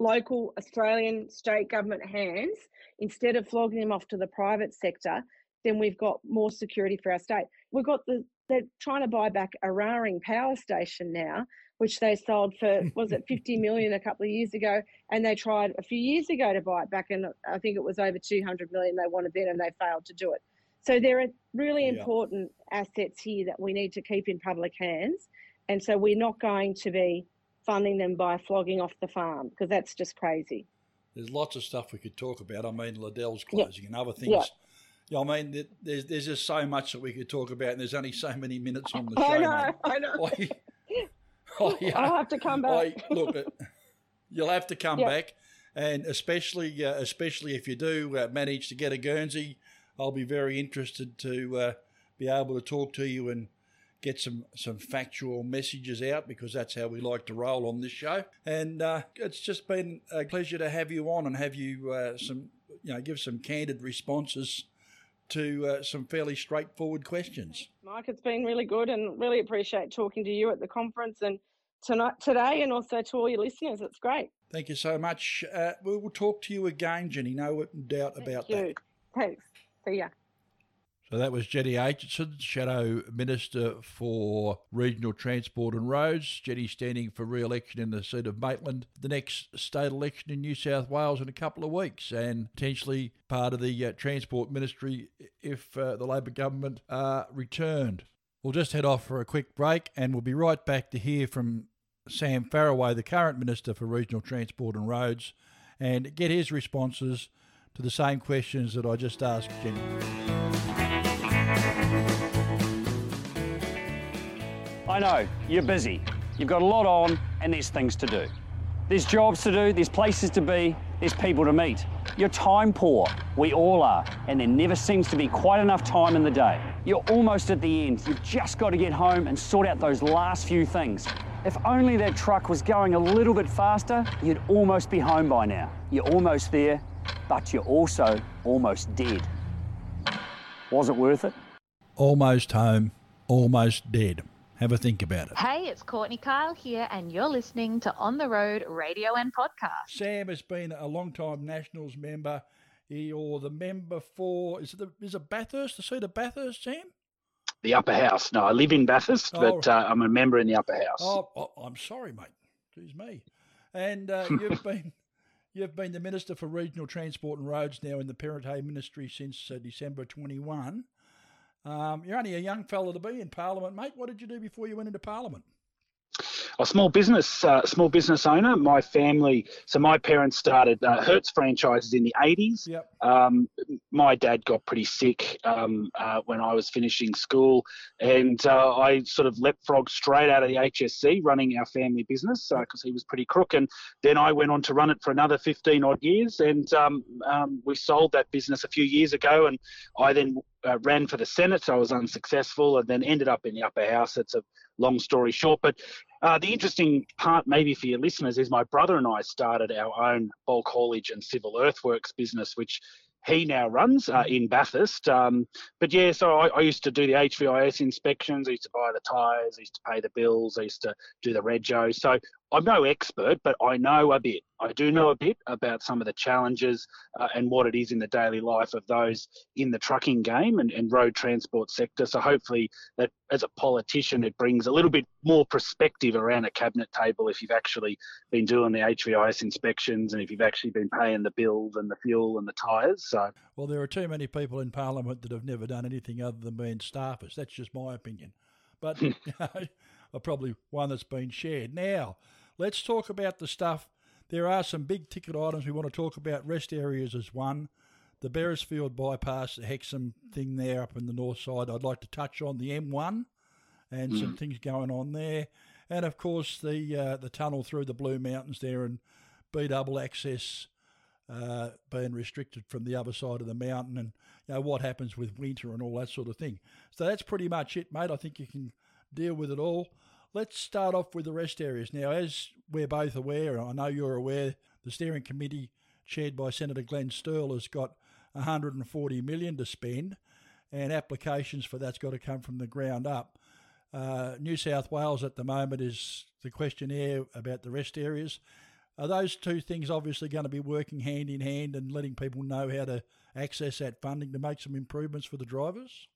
local Australian state government hands, instead of flogging them off to the private sector, then we've got more security for our state. We've got the, they're trying to buy back Araring Power Station now, which they sold for, was it fifty million dollars a couple of years ago, and they tried a few years ago to buy it back, and I think it was over two hundred million dollars they wanted then, and they failed to do it. So there are really yeah. important assets here that we need to keep in public hands, and so we're not going to be funding them by flogging off the farm, because that's just crazy. There's lots of stuff we could talk about. I mean, Liddell's closing yeah. and other things. Yeah. Yeah, I mean, there's there's just so much that we could talk about, and there's only so many minutes on the show. I know, mate. I know. I, I, I'll have to come back. I, look, you'll have to come yep. back, and especially uh, especially if you do uh, manage to get a Guernsey, I'll be very interested to uh, be able to talk to you and get some, some factual messages out, because that's how we like to roll on this show. And uh, it's just been a pleasure to have you on and have you uh, some you know give some candid responses to uh, some fairly straightforward questions. Thanks, Mike, it's been really good, and really appreciate talking to you at the conference and tonight, today, and also to all your listeners. It's great. Thank you so much. Uh, we will talk to you again, Jenny. No doubt Thank about you. that. Thanks. See ya. So that was Jenny Aitchison, Shadow Minister for Regional Transport and Roads. Jenny standing for re-election in the seat of Maitland, the next state election in New South Wales in a couple of weeks, and potentially part of the uh, Transport Ministry if uh, the Labor government are returned. We'll just head off for a quick break, and we'll be right back to hear from Sam Farraway, the current Minister for Regional Transport and Roads, and get his responses to the same questions that I just asked Jenny. I know, you're busy. You've got a lot on, and there's things to do. There's jobs to do, there's places to be, there's people to meet. You're time poor, we all are, and there never seems to be quite enough time in the day. You're almost at the end, you've just got to get home and sort out those last few things. If only that truck was going a little bit faster, you'd almost be home by now. You're almost there, but you're also almost dead. Was it worth it? Almost home, almost dead. Have a think about it. Hey, it's Courtney Kyle here, and you're listening to On the Road Radio and Podcast. Sam has been a long-time Nationals member. He or the member for, is it, the, is it Bathurst, the seat of Bathurst, Sam? The Upper House. No, I live in Bathurst, oh, but uh, I'm a member in the Upper House. Oh, oh I'm sorry, mate. Jeez me. And uh, you've been you've been the Minister for Regional Transport and Roads now in the Perrottet Ministry since uh, December twenty-one. Um, you're only a young fella to be in Parliament, mate. What did you do before you went into Parliament? A small business, uh, small business owner. My family, so my parents started uh, Hertz franchises in the eighties. Yep. Um, my dad got pretty sick um, uh, when I was finishing school, and uh, I sort of leapfrogged straight out of the H S C, running our family business because uh, he was pretty crook. And then I went on to run it for another fifteen odd years, and um, um, we sold that business a few years ago. And I then uh, ran for the Senate, so I was unsuccessful, and then ended up in the Upper House. It's a long story short, but uh, the interesting part maybe for your listeners is my brother and I started our own bulk haulage and civil earthworks business, which he now runs uh, in Bathurst. Um, but yeah, so I, I used to do the H V I S inspections. I used to buy the tyres. I used to pay the bills. I used to do the rego. So I'm no expert, but I know a bit. I do know a bit about some of the challenges uh, and what it is in the daily life of those in the trucking game and, and road transport sector. So hopefully that as a politician, it brings a little bit more perspective around a cabinet table if you've actually been doing the H V I S inspections and if you've actually been paying the bills and the fuel and the tyres. So, well, there are too many people in Parliament that have never done anything other than being staffers. That's just my opinion. But you know, probably one that's been shared. Now, let's talk about the stuff. There are some big ticket items we want to talk about. Rest areas is one. the Beresfield bypass, the Hexham thing there up in the north side. I'd like to touch on the M one and mm. some things going on there. And, of course, the uh, the tunnel through the Blue Mountains there and B-double access uh, being restricted from the other side of the mountain and, you know, what happens with winter and all that sort of thing. So that's pretty much it, mate. I think you can deal with it all. Let's start off with the rest areas. Now, as we're both aware, and I know you're aware, the steering committee chaired by Senator Glenn Sterle has got one hundred forty million dollars to spend, and applications for that's got to come from the ground up. Uh, New South Wales at the moment is the questionnaire about the rest areas. Are those two things obviously going to be working hand in hand and letting people know how to access that funding to make some improvements for the drivers?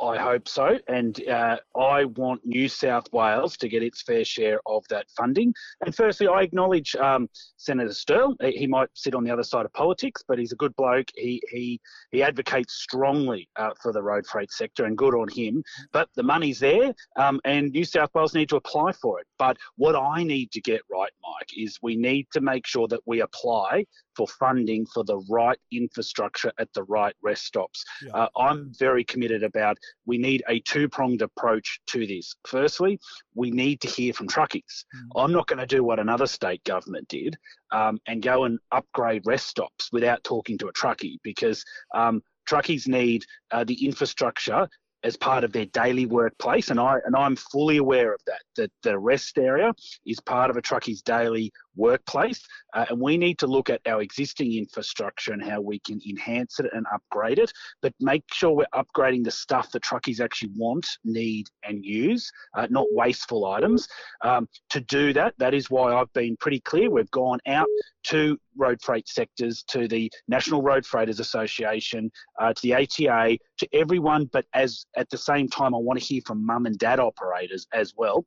I hope so, and uh, I want New South Wales to get its fair share of that funding. And firstly, I acknowledge um, Senator Sterle. He might sit on the other side of politics, but he's a good bloke. He he he advocates strongly uh, for the road freight sector, and good on him. But the money's there, um, and New South Wales need to apply for it. But what I need to get right, Mike, is we need to make sure that we apply for funding for the right infrastructure at the right rest stops. Yeah. Uh, I'm very committed about we need a two-pronged approach to this. Firstly, we need to hear from truckies. Mm. I'm not going to do what another state government did um, and go and upgrade rest stops without talking to a truckie, because um, truckies need uh, the infrastructure as part of their daily workplace, and I and I'm fully aware of that. That the rest area is part of a truckie's daily workplace, uh, and we need to look at our existing infrastructure and how we can enhance it and upgrade it. But make sure we're upgrading the stuff that truckies actually want, need, and use, uh, not wasteful items. Um, to do that, that is why I've been pretty clear. We've gone out to road freight sectors, to the National Road Freighters Association, uh, to the A T A, to everyone, but as at the same time I want to hear from mum and dad operators as well,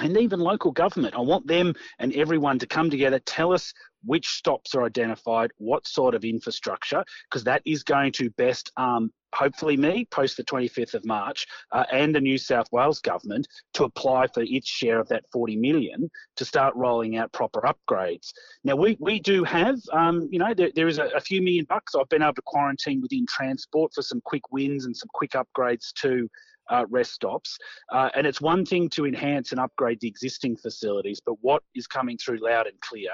and even local government. I want them and everyone to come together, tell us which stops are identified, what sort of infrastructure, because that is going to best um, hopefully me, post the twenty-fifth of March, uh, and the New South Wales government to apply for its share of that forty million dollars to start rolling out proper upgrades. Now, we, we do have, um, you know, there, there is a, a few million bucks. I've been able to quarantine within transport for some quick wins and some quick upgrades to Uh, rest stops. Uh, and it's one thing to enhance and upgrade the existing facilities, but what is coming through loud and clear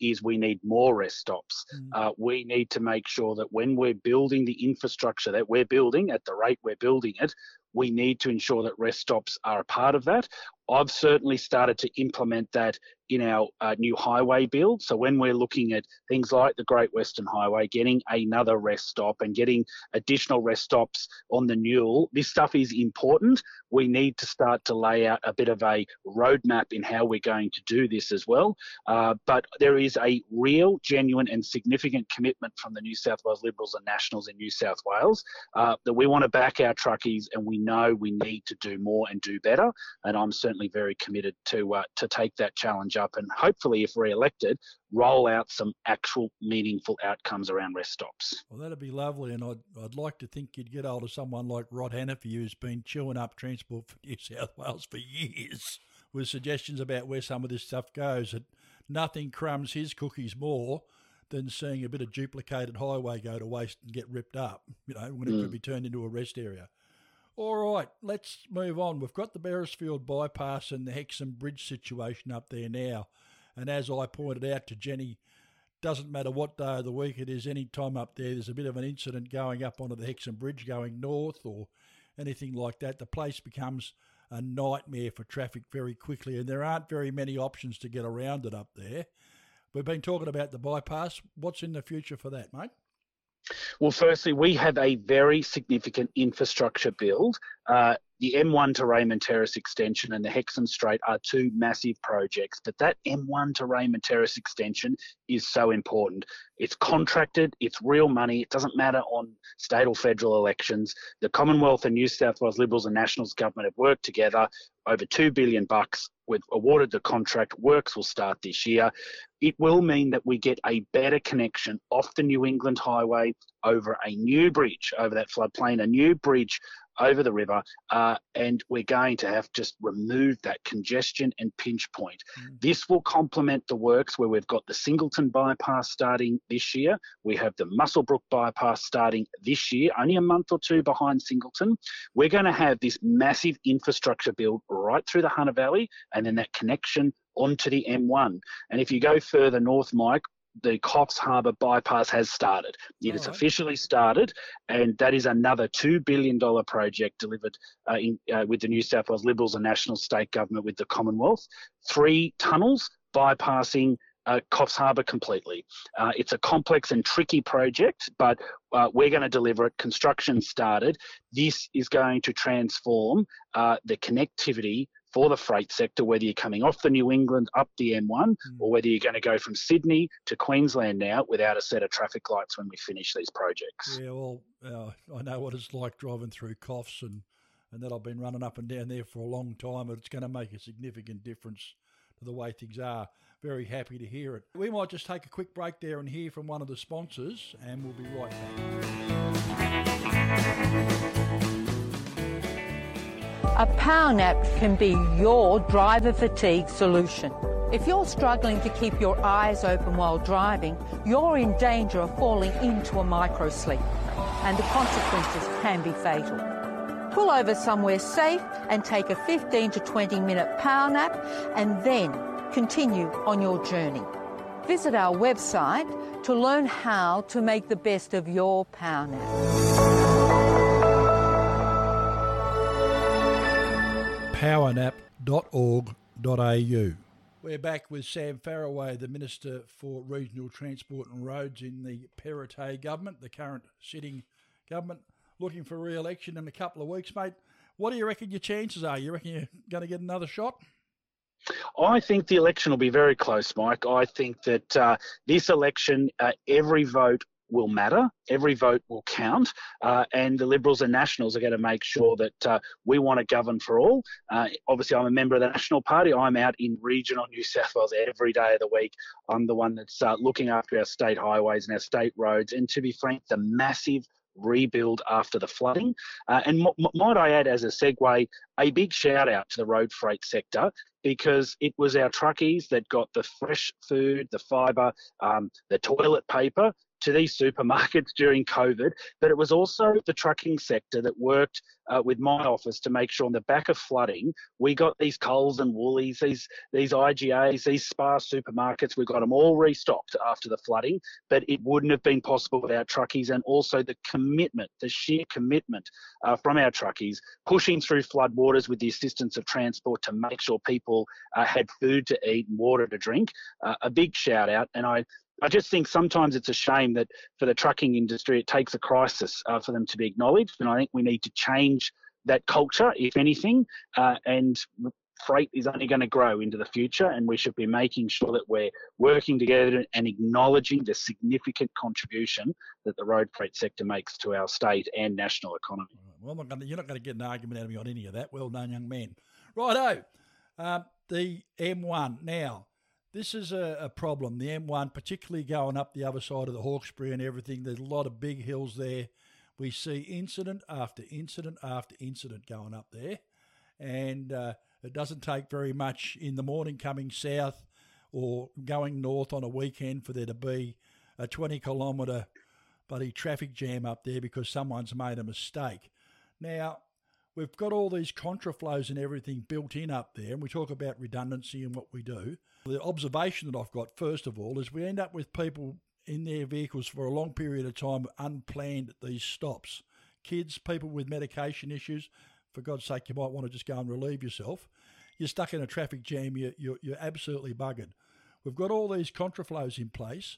is we need more rest stops. Mm. Uh, we need to make sure that when we're building the infrastructure that we're building at the rate we're building it, we need to ensure that rest stops are a part of that. I've certainly started to implement that in our uh, new highway build. So when we're looking at things like the Great Western Highway, getting another rest stop and getting additional rest stops on the Newell, this stuff is important. We need to start to lay out a bit of a roadmap in how we're going to do this as well. Uh, but there is a real, genuine and significant commitment from the New South Wales Liberals and Nationals in New South Wales uh, that we want to back our truckies, and we know we need to do more and do better. And I'm certainly very committed to uh, to take that challenge up and hopefully, if re-elected, roll out some actual meaningful outcomes around rest stops. Well, that'd be lovely, and I'd, I'd like to think you'd get hold of someone like Rod Hanafy, who's been chewing up Transport for New South Wales for years with suggestions about where some of this stuff goes. And nothing crumbs his cookies more than seeing a bit of duplicated highway go to waste and get ripped up, you know, when it mm. could be turned into a rest area. All right, let's move on. We've got the Beresfield bypass and the Hexham Bridge situation up there now. And as I pointed out to Jenny, doesn't matter what day of the week it is, any time up there, there's a bit of an incident going up onto the Hexham Bridge going north or anything like that. The place becomes a nightmare for traffic very quickly, and there aren't very many options to get around it up there. We've been talking about the bypass. What's in the future for that, mate? Well, firstly, we have a very significant infrastructure build. Uh, the M one to Raymond Terrace extension and the Hexham Strait are two massive projects, but that M one to Raymond Terrace extension is so important. It's contracted, it's real money, it doesn't matter on state or federal elections. The Commonwealth and New South Wales Liberals and Nationals government have worked together over two billion dollars bucks. We've awarded the contract. Works will start this year. It will mean that we get a better connection off the New England Highway over a new bridge over that floodplain, a new bridge over the river, uh, and we're going to have just removed that congestion and pinch point. Mm. This will complement the works where we've got the Singleton bypass starting this year. We have the Musselbrook bypass starting this year, only a month or two behind Singleton. We're going to have this massive infrastructure build right through the Hunter Valley, and then that connection onto the M one. And if you go further north, Mike, the Coffs Harbour bypass has started. It has officially started, and that is another two billion dollars project delivered uh, in, uh, with the New South Wales Liberals and National State Government with the Commonwealth. Three tunnels bypassing uh, Coffs Harbour completely. Uh, it's a complex and tricky project, but uh, we're going to deliver it. Construction started. This is going to transform uh, the connectivity for the freight sector, whether you're coming off the New England up the M one, mm. or whether you're going to go from Sydney to Queensland now without a set of traffic lights when we finish these projects. Yeah, well, uh, I know what it's like driving through Coffs, and, and that I've been running up and down there for a long time, and it's going to make a significant difference to the way things are. Very happy to hear it. We might just take a quick break there and hear from one of the sponsors, and we'll be right back. A power nap can be your driver fatigue solution. If you're struggling to keep your eyes open while driving, you're in danger of falling into a microsleep, and the consequences can be fatal. Pull over somewhere safe and take a fifteen to twenty minute power nap, and then continue on your journey. Visit our website to learn how to make the best of your power nap. power nap dot org dot a u. We're back with Sam Farraway, the Minister for Regional Transport and Roads in the Perrottet government, the current sitting government, looking for re-election in a couple of weeks, mate. What do you reckon your chances are? You reckon you're going to get another shot? I think the election will be very close, Mike. I think that uh, this election, uh, every vote will matter, every vote will count, uh, and the Liberals and Nationals are going to make sure that uh, we want to govern for all. Uh, obviously, I'm a member of the National Party. I'm out in regional New South Wales every day of the week. I'm the one that's uh, looking after our state highways and our state roads, and to be frank, the massive rebuild after the flooding. Uh, and m- m- might I add, as a segue, a big shout out to the road freight sector, because it was our truckies that got the fresh food, the fibre, um, the toilet paper to these supermarkets during COVID, but it was also the trucking sector that worked uh, with my office to make sure on the back of flooding, we got these Coles and Woolies, these these I G As, these Spar supermarkets, we got them all restocked after the flooding, but it wouldn't have been possible without truckies, and also the commitment, the sheer commitment uh, from our truckies, pushing through floodwaters with the assistance of transport to make sure people uh, had food to eat and water to drink. Uh, a big shout out, and I I just think sometimes it's a shame that for the trucking industry, it takes a crisis uh, for them to be acknowledged. And I think we need to change that culture, if anything. Uh, and freight is only going to grow into the future. And we should be making sure that we're working together and acknowledging the significant contribution that the road freight sector makes to our state and national economy. Well, I'm not gonna, you're not going to get an argument out of me on any of that. Well done, young man. Righto. Uh, the M one now. This is a, a problem, the M one, particularly going up the other side of the Hawkesbury and everything. There's a lot of big hills there. We see incident after incident after incident going up there. And uh, it doesn't take very much in the morning coming south or going north on a weekend for there to be a twenty kilometre bloody traffic jam up there because someone's made a mistake. Now, we've got all these contraflows and everything built in up there, and we talk about redundancy and what we do. The observation that I've got, first of all, is we end up with people in their vehicles for a long period of time unplanned at these stops. Kids, people with medication issues, for God's sake, you might want to just go and relieve yourself. You're stuck in a traffic jam, you're, you're, you're absolutely buggered. We've got all these contraflows in place.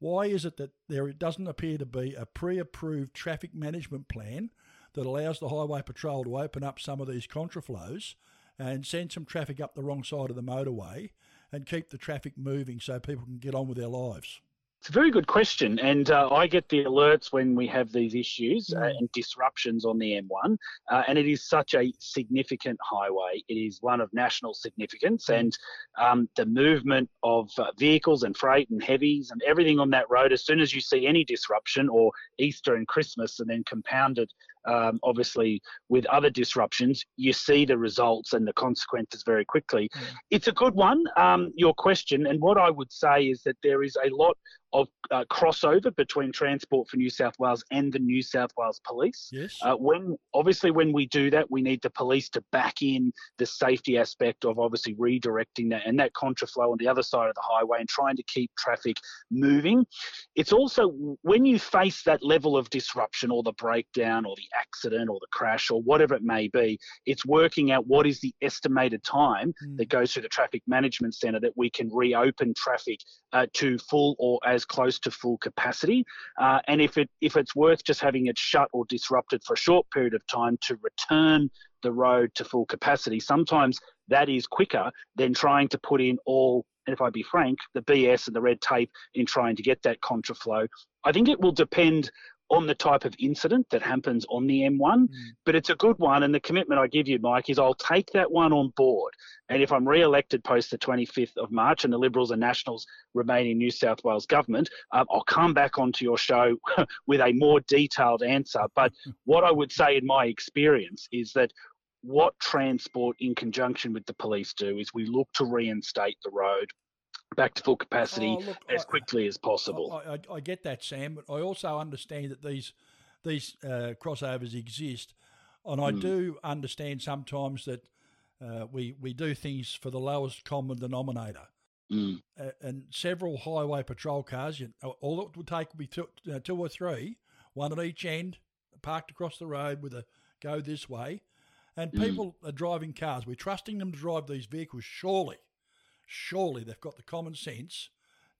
Why is it that there it doesn't appear to be a pre-approved traffic management plan that allows the highway patrol to open up some of these contraflows and send some traffic up the wrong side of the motorway and keep the traffic moving so people can get on with their lives? It's a very good question, and uh, I get the alerts when we have these issues uh, and disruptions on the M one, uh, and it is such a significant highway. It is one of national significance, and um, the movement of uh, vehicles and freight and heavies and everything on that road, as soon as you see any disruption, or Easter and Christmas, and then compounded um, obviously with other disruptions, you see the results and the consequences very quickly. Mm. It's a good one, um, your question, and what I would say is that there is a lot of uh, crossover between Transport for New South Wales and the New South Wales Police. Yes. Uh, when obviously when we do that, we need the police to back in the safety aspect of obviously redirecting that and that contraflow on the other side of the highway and trying to keep traffic moving. It's also when you face that level of disruption or the breakdown or the accident or the crash or whatever it may be, it's working out what is the estimated time mm. that goes through the traffic management centre that we can reopen traffic uh, to full or as close to full capacity, uh, and if it if it's worth just having it shut or disrupted for a short period of time to return the road to full capacity, sometimes that is quicker than trying to put in all, and if I be frank, the B S and the red tape in trying to get that contraflow. I think it will depend on the type of incident that happens on the M one, mm. but it's a good one, and the commitment I give you, Mike, is I'll take that one on board, and if I'm re-elected post the twenty-fifth of March and the Liberals and Nationals remain in New South Wales government, um, I'll come back onto your show with a more detailed answer. But what I would say in my experience is that what Transport in conjunction with the police do is we look to reinstate the road back to full capacity oh, look, as quickly I, as possible. I, I, I get that, Sam, but I also understand that these these uh, crossovers exist, and I mm. do understand sometimes that uh, we we do things for the lowest common denominator. Mm. Uh, and several highway patrol cars, you, all it would take would be two, uh, two or three, one at each end, parked across the road with a go this way, and mm. people are driving cars. We're trusting them to drive these vehicles, surely. Surely they've got the common sense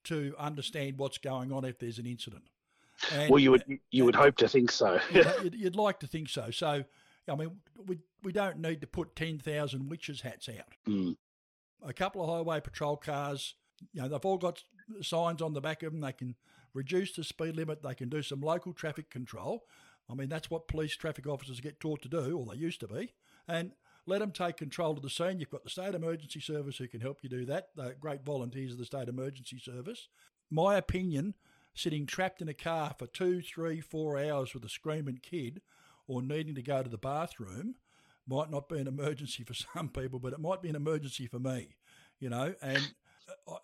to understand what's going on if there's an incident. And well, you would you would hope to think so. you'd, you'd like to think so. So, I mean, we we don't need to put ten thousand witches' hats out. Mm. A couple of highway patrol cars, you know, they've all got signs on the back of them. They can reduce the speed limit. They can do some local traffic control. I mean, that's what police traffic officers get taught to do, or they used to be. And let them take control of the scene. You've got the State Emergency Service who can help you do that. The great volunteers of the State Emergency Service. My opinion, sitting trapped in a car for two, three, four hours with a screaming kid or needing to go to the bathroom might not be an emergency for some people, but it might be an emergency for me, you know. And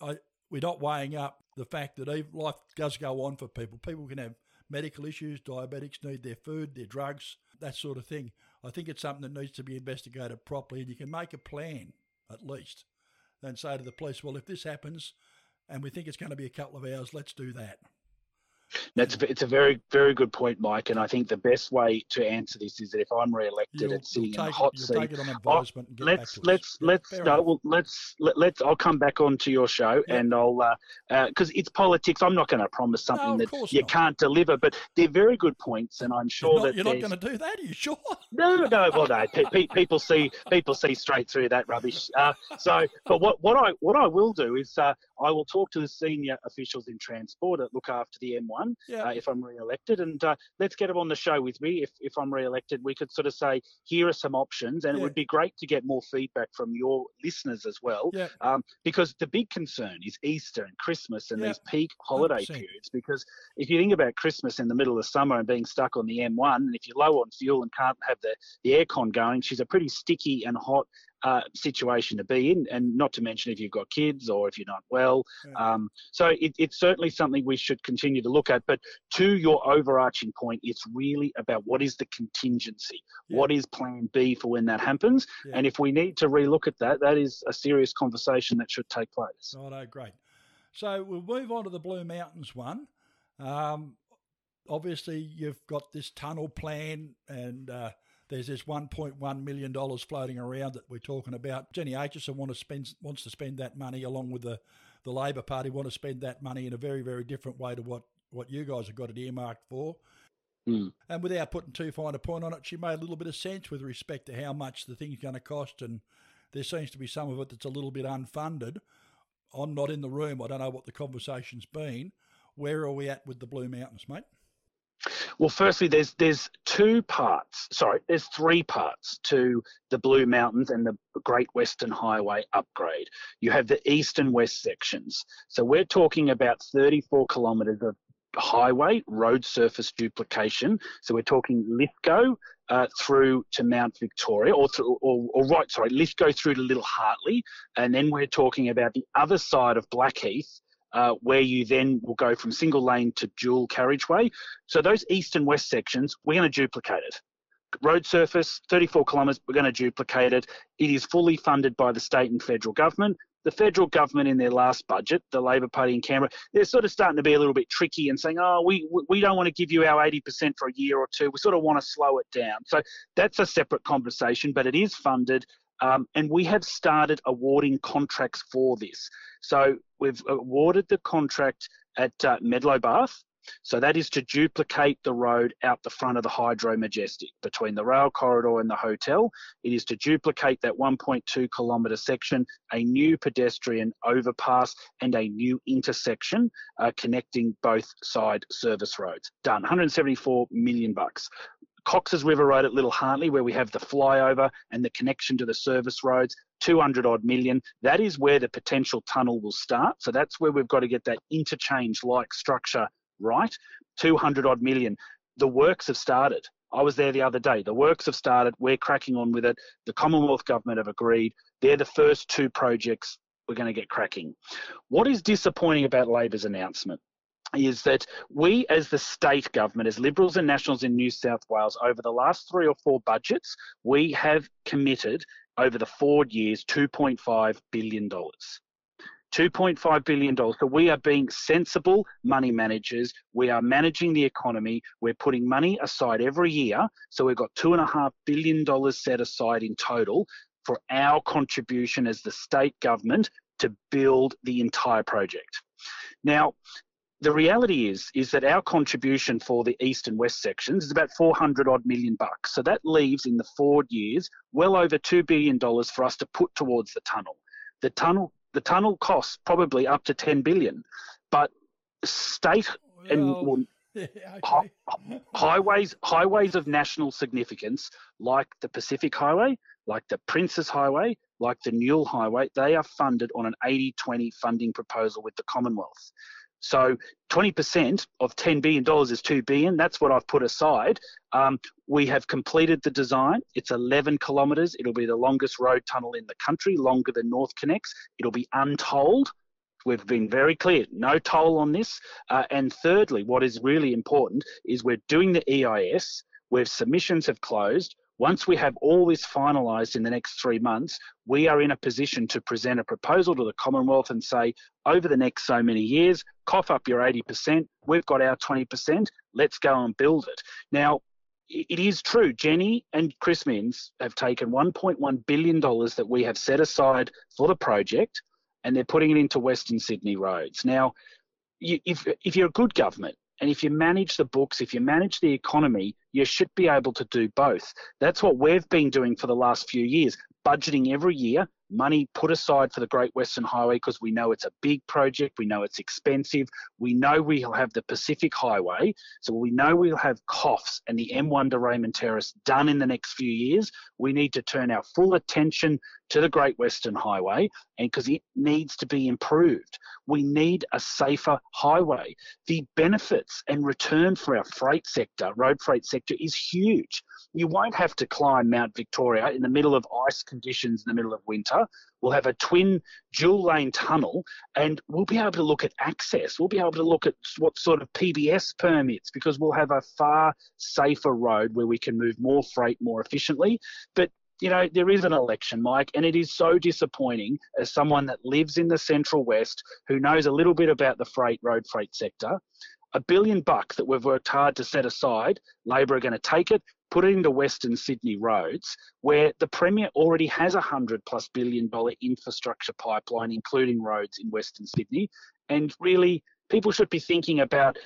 I, I, we're not weighing up the fact that even life does go on for people. People can have medical issues, diabetics need their food, their drugs, that sort of thing. I think it's something that needs to be investigated properly, and you can make a plan at least and say to the police, well, if this happens and we think it's going to be a couple of hours, let's do that. That's It's a very, very good point, Mike, and I think the best way to answer this is that if I'm re-elected, it's sitting in a hot seat. Take it on advisement and get back to us. Let's, let's, no, well, let's, let, let's, I'll come back on to your show yeah. and I'll, uh, uh, because it's politics. I'm not going to promise something no, that you not. can't deliver, but they're very good points, and I'm sure you're not, that you're not going to do that. Are you sure? No, no, well, no. Pe- pe- people see, people see straight through that rubbish. Uh, so, but what, what I, what I will do is, uh, I will talk to the senior officials in Transport that look after the M one. Yeah. Uh, if I'm re-elected, and uh, let's get them on the show with me. If if I'm re-elected, we could sort of say, here are some options, and yeah. it would be great to get more feedback from your listeners as well, yeah. um, because the big concern is Easter and Christmas and yeah. these peak holiday one hundred percent periods, because if you think about Christmas in the middle of summer and being stuck on the M one, and if you're low on fuel and can't have the, the aircon going, she's a pretty sticky and hot Uh, situation to be in, and not to mention if you've got kids or if you're not well. Yeah. Um, so it, it's certainly something we should continue to look at. But to your overarching point, it's really about what is the contingency? Yeah. What is plan B for when that happens? Yeah. And if we need to relook at that, that is a serious conversation that should take place. Righto, great. So we'll move on to the Blue Mountains one. Um, obviously, you've got this tunnel plan and uh, there's this one point one million dollars floating around that we're talking about. Jenny Aitchison want to spend, wants to spend that money, along with the, the Labor Party, want to spend that money in a very, very different way to what, what you guys have got it earmarked for. Mm. And without putting too fine a point on it, she made a little bit of sense with respect to how much the thing's going to cost, and there seems to be some of it that's a little bit unfunded. I'm not in the room. I don't know what the conversation's been. where are we at with the Blue Mountains, mate? Well, firstly, there's there's two parts, sorry, there's three parts to the Blue Mountains and the Great Western Highway upgrade. You have the east and west sections. So we're talking about thirty-four kilometres of highway road surface duplication. So we're talking Lithgow uh, through to Mount Victoria, or through, or, or right, sorry, Lithgow through to Little Hartley. And then we're talking about the other side of Blackheath, Uh, where you then will go from single lane to dual carriageway. So those east and west sections, we're going to duplicate it. Road surface, thirty-four kilometres, we're going to duplicate it. It is fully funded by the state and federal government. The federal government in their last budget, the Labor Party in Canberra, they're sort of starting to be a little bit tricky and saying, oh, we we don't want to give you our eighty percent for a year or two. We sort of want to slow it down. So that's a separate conversation, but it is funded. Um, and we have started awarding contracts for this. So we've awarded the contract at uh, Medlow Bath. So that is to duplicate the road out the front of the Hydro Majestic between the rail corridor and the hotel. It is to duplicate that one point two kilometre section, a new pedestrian overpass and a new intersection uh, connecting both side service roads. Done, one hundred seventy-four million bucks. Cox's River Road at Little Hartley, where we have the flyover and the connection to the service roads, two hundred odd million. That is where the potential tunnel will start. So that's where we've got to get that interchange-like structure right, two hundred odd million. The works have started. I was there the other day. The works have started. We're cracking on with it. The Commonwealth Government have agreed. They're the first two projects we're going to get cracking. What is disappointing about Labor's announcement is that we as the state government, as Liberals and Nationals in New South Wales, over the last three or four budgets, we have committed over the four years two point five billion dollars. two point five billion dollars. So we are being sensible money managers. We are managing the economy. We're putting money aside every year. So we've got two point five billion dollars set aside in total for our contribution as the state government to build the entire project. Now, the reality is, is that our contribution for the east and west sections is about four hundred odd million bucks. So that leaves in the four years well over two billion dollars for us to put towards the tunnel. The tunnel, the tunnel costs probably up to ten billion dollars, but state and well, yeah, okay. hi, highways, highways of national significance like the Pacific Highway, like the Princes Highway, like the Newell Highway, they are funded on an eighty twenty funding proposal with the Commonwealth. So twenty percent of ten billion dollars is two billion dollars. That's what I've put aside. Um, we have completed the design. It's eleven kilometres. It'll be the longest road tunnel in the country, longer than North Connects. It'll be untolled. We've been very clear, no toll on this. Uh, and thirdly, what is really important is we're doing the E I S, where submissions have closed. Once we have all this finalised in the next three months, we are in a position to present a proposal to the Commonwealth and say, over the next so many years, cough up your eighty percent, we've got our twenty percent, let's go and build it. Now, it is true, Jenny and Chris Minns have taken one point one billion dollars that we have set aside for the project, and they're putting it into Western Sydney roads. Now, if, if you're a good government, and if you manage the books, if you manage the economy, you should be able to do both. That's what we've been doing for the last few years, budgeting every year, money put aside for the Great Western Highway because we know it's a big project, we know it's expensive, we know we'll have the Pacific Highway, so we know we'll have Coffs and the M one to Raymond Terrace done in the next few years. We need to turn our full attention to the Great Western Highway and because it needs to be improved. We need a safer highway. The benefits and return for our freight sector, road freight sector, is huge. You won't have to climb Mount Victoria in the middle of ice conditions in the middle of winter. We'll have a twin dual lane tunnel and we'll be able to look at access. We'll be able to look at what sort of P B S permits because we'll have a far safer road where we can move more freight more efficiently. But you know, there is an election, Mike, and it is so disappointing as someone that lives in the Central West who knows a little bit about the freight road freight sector. A billion bucks that we've worked hard to set aside, Labor are going to take it, put it into Western Sydney roads, where the Premier already has a one hundred plus billion dollar infrastructure pipeline, including roads in Western Sydney. And really, people should be thinking about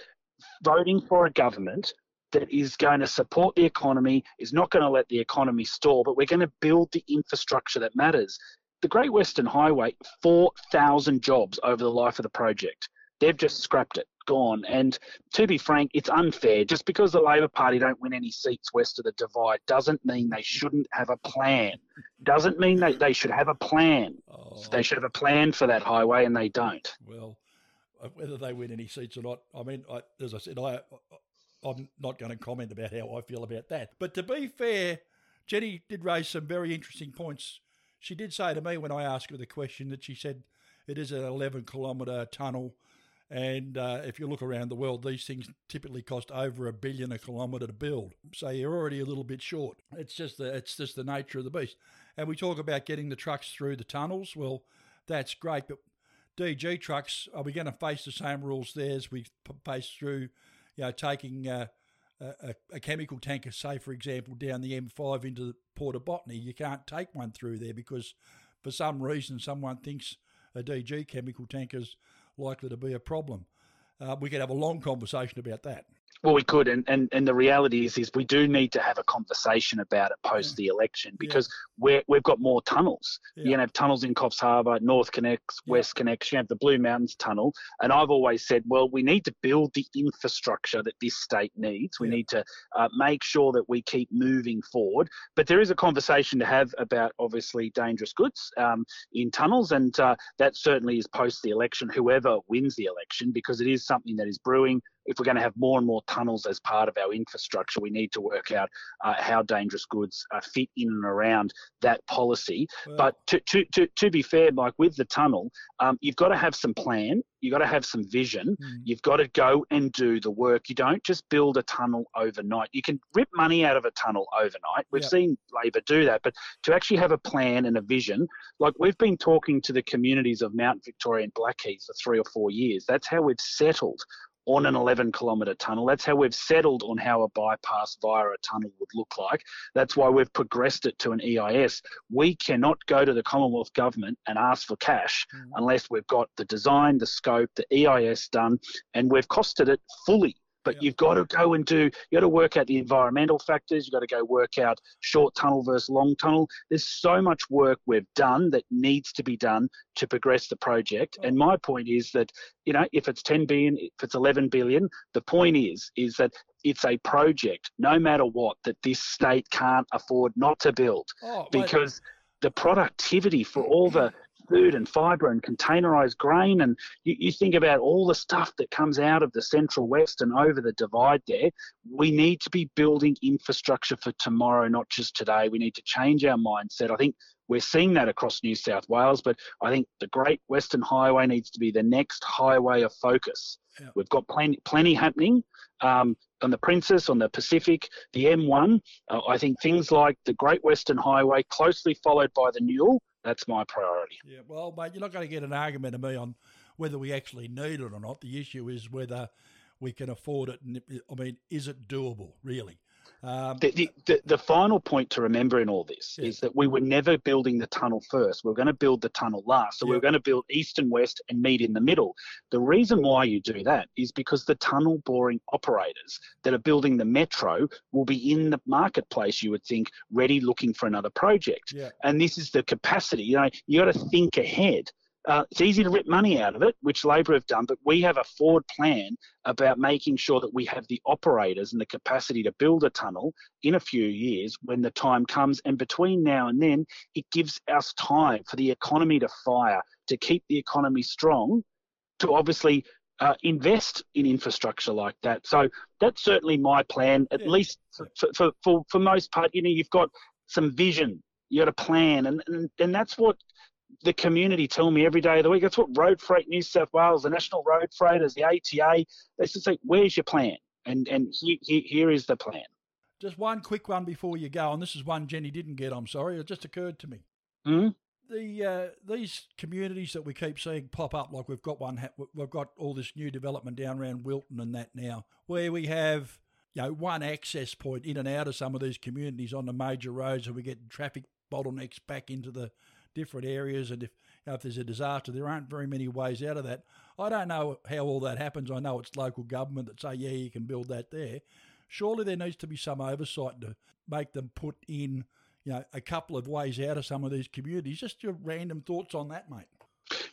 voting for a government that is going to support the economy, is not going to let the economy stall, but we're going to build the infrastructure that matters. The Great Western Highway, four thousand jobs over the life of the project. They've just scrapped it, gone. And to be frank, it's unfair. Just because the Labor Party don't win any seats west of the Divide doesn't mean they shouldn't have a plan. Doesn't mean they, they should have a plan. Oh. They should have a plan for that highway, and they don't. Well, whether they win any seats or not, I mean, I, as I said, I, I'm not going to comment about how I feel about that. But to be fair, Jenny did raise some very interesting points. She did say to me when I asked her the question that she said it is an eleven kilometre tunnel. And uh, if you look around the world, these things typically cost over a billion a kilometre to build. So you're already a little bit short. It's just the, it's just the nature of the beast. And we talk about getting the trucks through the tunnels. Well, that's great. But D G trucks, are we going to face the same rules there as we face through, you know, taking uh, a, a chemical tanker, say, for example, down the M five into the Port of Botany? You can't take one through there because for some reason someone thinks a D G chemical tanker's likely to be a problem. Uh, we could have a long conversation about that. Well, we could, and, and, and the reality is is we do need to have a conversation about it post yeah. the election because yeah. we're, we've got more tunnels. Yeah. You're going to have tunnels in Coffs Harbour, North Connects, yeah. West Connects. You have the Blue Mountains Tunnel. And I've always said, well, we need to build the infrastructure that this state needs. We yeah. need to uh, make sure that we keep moving forward. But there is a conversation to have about, obviously, dangerous goods um, in tunnels, and uh, that certainly is post the election, whoever wins the election, because it is something that is brewing. If we're going to have more and more tunnels as part of our infrastructure, we need to work out uh, how dangerous goods uh, fit in and around that policy. Wow. But to, to to to be fair, Mike, with the tunnel, um, you've got to have some plan. You've got to have some vision. Mm. You've got to go and do the work. You don't just build a tunnel overnight. You can rip money out of a tunnel overnight. We've yep. seen Labor do that. But to actually have a plan and a vision, like we've been talking to the communities of Mount Victoria and Blackheath for three or four years. That's how we've settled on an eleven kilometre tunnel. That's how we've settled on how a bypass via a tunnel would look like. That's why we've progressed it to an E I S. We cannot go to the Commonwealth Government and ask for cash mm. unless we've got the design, the scope, the E I S done, and we've costed it fully. But yep. you've got to go and do, you've got to work out the environmental factors. You've got to go work out short tunnel versus long tunnel. There's so much work we've done that needs to be done to progress the project. Oh. And my point is that, you know, if it's ten billion, if it's eleven billion, the point is, is that it's a project, no matter what, that this state can't afford not to build oh, because the productivity for all the food and fibre and containerised grain, and you, you think about all the stuff that comes out of the Central West and over the Divide there, we need to be building infrastructure for tomorrow, not just today. We need to change our mindset. I think we're seeing that across New South Wales, but I think the Great Western Highway needs to be the next highway of focus. Yeah. We've got plenty, plenty happening um, on the Princess, on the Pacific, the M one. Uh, I think things like the Great Western Highway, closely followed by the Newell, that's my priority. Yeah, well, mate, you're not going to get an argument of me on whether we actually need it or not. The issue is whether we can afford it. And I mean, is it doable, really? Um, the, the, the, the final point to remember in all this yeah. is that we were never building the tunnel first. We were going to build the tunnel last. So yeah. we were going to build east and west and meet in the middle. The reason why you do that is because the tunnel boring operators that are building the metro will be in the marketplace, you would think, ready, looking for another project. Yeah. And this is the capacity. You know, you got to think ahead. Uh, it's easy to rip money out of it, which Labor have done, but we have a forward plan about making sure that we have the operators and the capacity to build a tunnel in a few years when the time comes. And between now and then, it gives us time for the economy to fire, to keep the economy strong, to obviously uh, invest in infrastructure like that. So that's certainly my plan, at yeah. least for, for, for, for most part. You know, you've got some vision, you've got a plan, and, and, and that's what the community tell me every day of the week. That's what Road Freight New South Wales, the National Road Freighters, the A T A, they just say, where's your plan? And and here, here, here is the plan. Just one quick one before you go, and this is one Jenny didn't get, I'm sorry, it just occurred to me. Mm-hmm. The uh, these communities that we keep seeing pop up, like we've got one, we've got all this new development down around Wilton and that now, where we have, you know, one access point in and out of some of these communities on the major roads, and we get traffic bottlenecks back into the different areas, and if you know, if there's a disaster, there aren't very many ways out of that. I don't know how all that happens. I know it's local government that say, yeah, you can build that there. Surely there needs to be some oversight to make them put in, you know, a couple of ways out of some of these communities. Just your random thoughts on that, mate.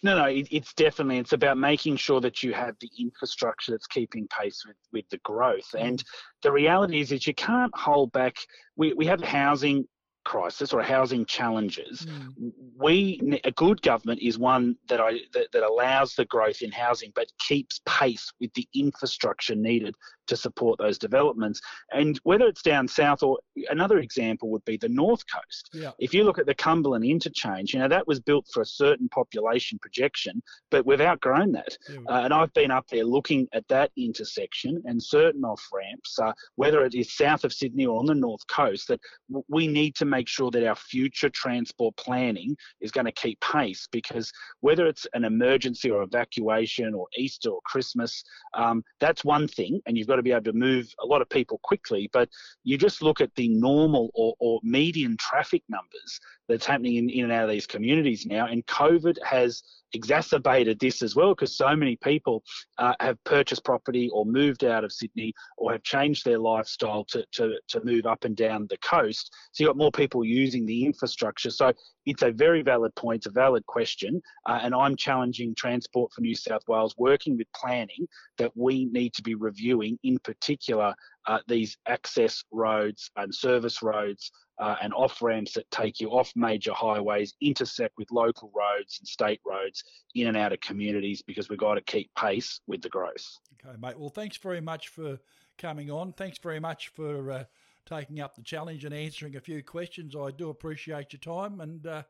No, no, it, it's definitely, it's about making sure that you have the infrastructure that's keeping pace with, with the growth. And the reality is that you can't hold back. We, we have housing crisis or housing challenges. Mm. We a good government is one that I that, that allows the growth in housing but keeps pace with the infrastructure needed to support those developments. And whether it's down south, or another example would be the North Coast. Yeah. If you look at the Cumberland Interchange, you know, that was built for a certain population projection, but we've outgrown that. Mm. Uh, and I've been up there looking at that intersection and certain off-ramps, uh, whether it is south of Sydney or on the North Coast, that w- we need to make make sure that our future transport planning is going to keep pace, because whether it's an emergency or evacuation or Easter or Christmas, um, that's one thing, and you've got to be able to move a lot of people quickly, but you just look at the normal or, or median traffic numbers that's happening in, in and out of these communities now, and COVID has exacerbated this as well, because so many people uh, have purchased property or moved out of Sydney or have changed their lifestyle to, to, to move up and down the coast. So you've got more people using the infrastructure. So it's a very valid point, it's a valid question, uh, and I'm challenging Transport for New South Wales, working with planning, that we need to be reviewing in particular uh, these access roads and service roads, Uh, and off-ramps that take you off major highways, intersect with local roads and state roads in and out of communities, because we've got to keep pace with the growth. Okay, mate. Well, thanks very much for coming on. Thanks very much for uh, taking up the challenge and answering a few questions. I do appreciate your time, and uh,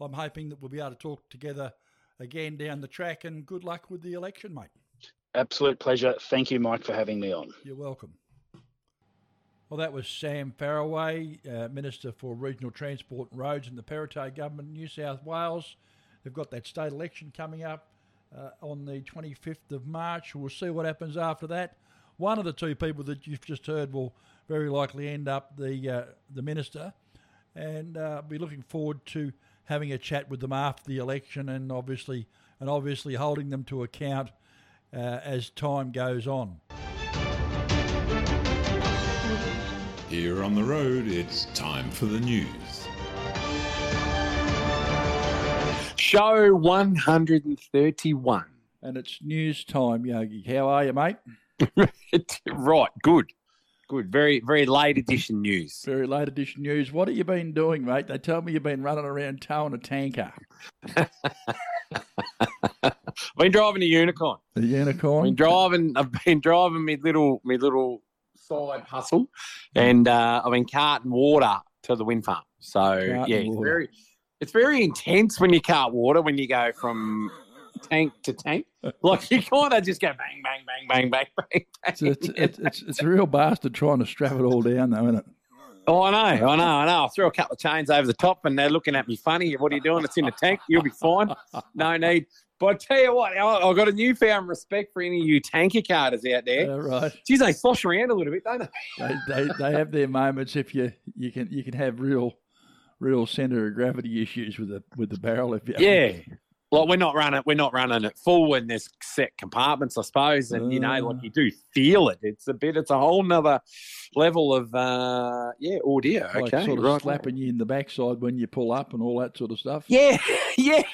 I'm hoping that we'll be able to talk together again down the track, and good luck with the election, mate. Absolute pleasure. Thank you, Mike, for having me on. You're welcome. Well, that was Sam Farraway, uh, Minister for Regional Transport and Roads in the Perrottet Government in New South Wales. They've got that state election coming up uh, on the twenty-fifth of March. We'll see what happens after that. One of the two people that you've just heard will very likely end up the uh, the minister, and uh, be looking forward to having a chat with them after the election, and obviously and obviously holding them to account uh, as time goes on. Here on the road, it's time for the news. Show one hundred thirty-one. And it's news time, Yogi. How are you, mate? Right, good. Good. Very, very late edition news. Very late edition news. What have you been doing, mate? They tell me you've been running around towing a tanker. I've been driving a unicorn. A unicorn? I've been driving, I've been driving my little, my little... side hustle, and uh, I've been carting water to the wind farm. So carting yeah, it's very, it's very intense when you cart water, when you go from tank to tank. Like, you kind of just go bang, bang, bang, bang, bang, bang. It's, it's, it's, it's, it's a real bastard trying to strap it all down, though, isn't it? Oh, I know, I know, I know. I threw a couple of chains over the top, and they're looking at me funny. What are you doing? It's in a tank. You'll be fine. No need. But I tell you what, I've got a newfound respect for any of you tanker carters out there. Uh, right. Geez, they slosh around a little bit, don't they? they, they? They have their moments. If you you can you can have real real centre of gravity issues with the with the barrel. If you yeah, like we're not running we're not running it full when there's set compartments, I suppose, and uh, you know, like, you do feel it. It's a bit. It's a whole nother level of uh, yeah, oh dear. Like okay, sort of right, slapping right. you in the backside when you pull up and all that sort of stuff. Yeah, yeah.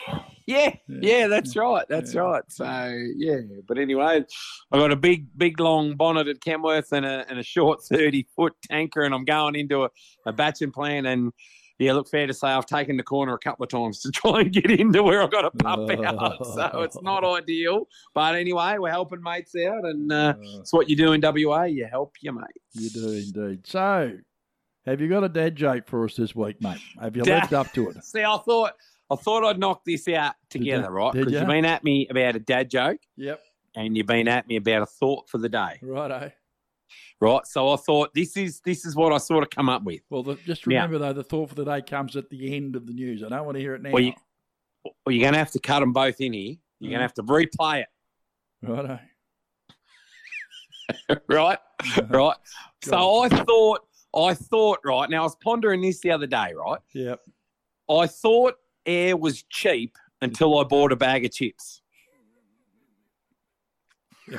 Yeah, yeah, that's right, that's yeah. right. So, yeah, but anyway, I've got a big, big, long bonnet at Tamworth and a and a short thirty-foot tanker, and I'm going into a, a batching plant, and, yeah, look, fair to say I've taken the corner a couple of times to try and get into where I've got a pump out, so it's not ideal. But anyway, we're helping mates out, and uh, it's what you do in W A, you help your mates. You do indeed. So, have you got a dad joke for us this week, mate? Have you lived up to it? See, I thought... I thought I'd knock this out together, did right? Because you? You've been at me about a dad joke. Yep. And you've been at me about a thought for the day. Righto. Right. So I thought this is this is what I sort of come up with. Well, the, just remember, now, though, the thought for the day comes at the end of the news. I don't want to hear it now. Well, you, well you're going to have to cut them both in here. You're mm. going to have to replay it. Righto. right? Uh-huh. Right. Go so on. I thought, I thought, right, now I was pondering this the other day, right? Yep. I thought... air was cheap until I bought a bag of chips. Yeah.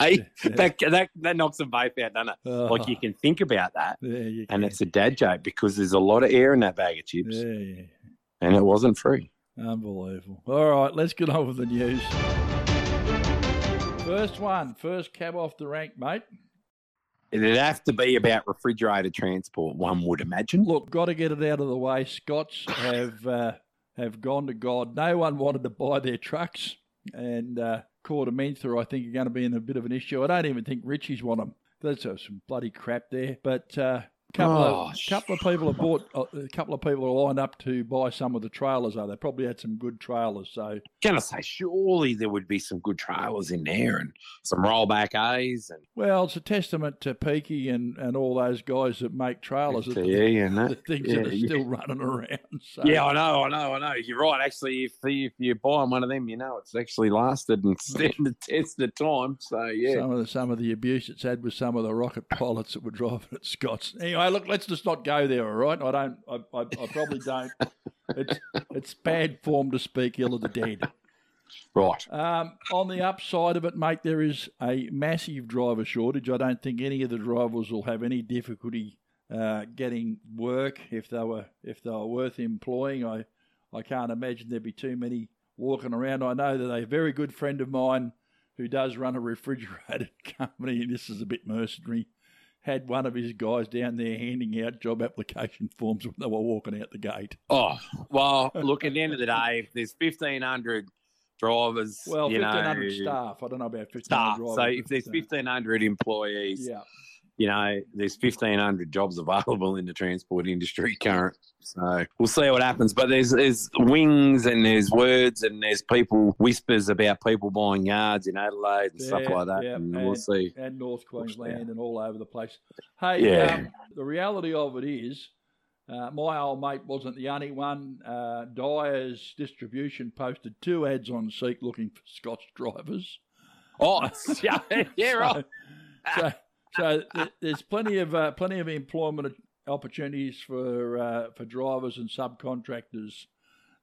hey, yeah. that, that that knocks them both out, doesn't it? Oh. Like, you can think about that, yeah, and it's a dad joke because there's a lot of air in that bag of chips, yeah, yeah. and it wasn't free. Unbelievable. All right, let's get on with the news. First one, first cab off the rank, mate. It'd have to be about refrigerator transport, one would imagine. Look, got to get it out of the way. Scots have uh, have gone to God. No one wanted to buy their trucks, and uh, Court Mentha, I think, are going to be in a bit of an issue. I don't even think Richie's want them. There's uh, some bloody crap there. But uh, a couple, oh, of, couple of people have bought. A couple of people are lined up to buy some of the trailers. Though they probably had some good trailers. So, can I say, surely there would be some good trailers in there and some rollback A's and. Well, it's a testament to Peaky and, and all those guys that make trailers. That, yeah, and that, the things yeah, that are yeah. still running around. So. Yeah, I know, I know, I know. You're right. Actually, if if you buy one of them, you know it's actually lasted and stand the test of time. So yeah, some of the some of the abuse it's had with some of the rocket pilots that were driving at Scott's. Anyway, Hey, look, let's just not go there, all right? I don't. I, I, I probably don't. It's it's bad form to speak ill of the dead. Right. Um, on the upside of it, mate, there is a massive driver shortage. I don't think any of the drivers will have any difficulty uh, getting work if they were if they were worth employing. I I can't imagine there'd be too many walking around. I know that a very good friend of mine who does run a refrigerated company, and this is a bit mercenary, had one of his guys down there handing out job application forms when they were walking out the gate. Oh, well, look, at the end of the day, if there's fifteen hundred drivers, well, you fifteen hundred know, staff. I don't know about fifteen hundred staff. Drivers. So if there's fifteen hundred employees, yeah. you know, there's fifteen hundred jobs available in the transport industry currently. So we'll see what happens. But there's there's wings and there's words and there's people, whispers about people buying yards in Adelaide and yeah, stuff like that. Yeah, and we'll and, see. And North Queensland yeah. and all over the place. Hey, yeah. um, the reality of it is uh, my old mate wasn't the only one. Uh, Dyer's Distribution posted two ads on Seek looking for Scots drivers. Oh, yeah, yeah right. So, so, so th- there's plenty of uh, plenty of employment opportunities for uh, for drivers and subcontractors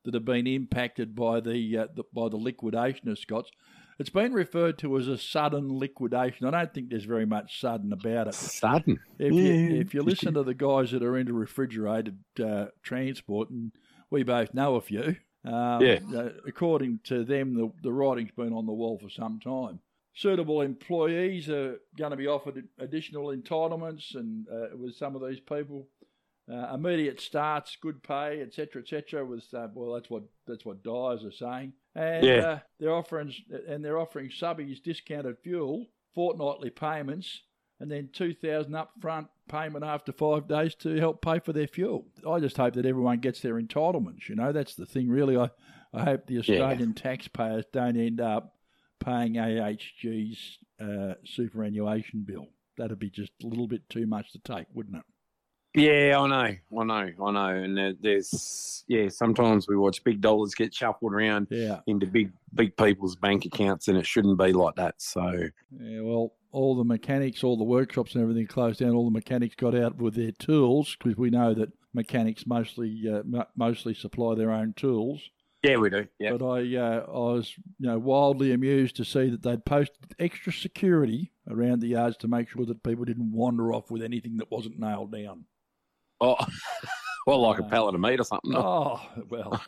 that have been impacted by the, uh, the by the liquidation of Scots. It's been referred to as a sudden liquidation. I don't think there's very much sudden about it. Sudden. If yeah. you if you listen to the guys that are into refrigerated uh, transport, and we both know a few. Um, yeah. Uh, according to them, the, the writing's been on the wall for some time. Suitable employees are going to be offered additional entitlements and uh, with some of these people. Uh, immediate starts, good pay, et cetera, et cetera. With, uh, well, that's what that's what Dyers are saying. And yeah. uh, they're offering and they're offering subbies discounted fuel, fortnightly payments, and then two thousand dollars upfront payment after five days to help pay for their fuel. I just hope that everyone gets their entitlements. You know, that's the thing, really. I, I hope the Australian yeah. taxpayers don't end up paying A H G's uh, superannuation bill. That'd be just a little bit too much to take, wouldn't it? Yeah, I know, I know, I know. And there's, yeah, sometimes we watch big dollars get shuffled around yeah. into big big people's bank accounts, and it shouldn't be like that. So, yeah, well, all the mechanics, all the workshops and everything closed down, all the mechanics got out with their tools, because we know that mechanics mostly uh, m- mostly supply their own tools. Yeah, we do. Yep. But I, uh, I was, you know, wildly amused to see that they'd posted extra security around the yards to make sure that people didn't wander off with anything that wasn't nailed down. Oh, well, like uh, a pallet of meat or something. Oh, well,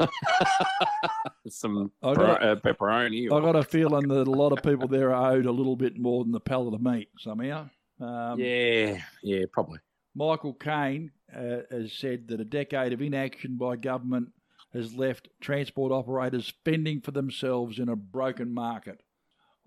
some I got, per- uh, pepperoni. Or I got a feeling that a lot of people there are owed a little bit more than the pallet of meat somehow. Um, yeah, yeah, probably. Michael Caine uh, has said that a decade of inaction by government has left transport operators fending for themselves in a broken market.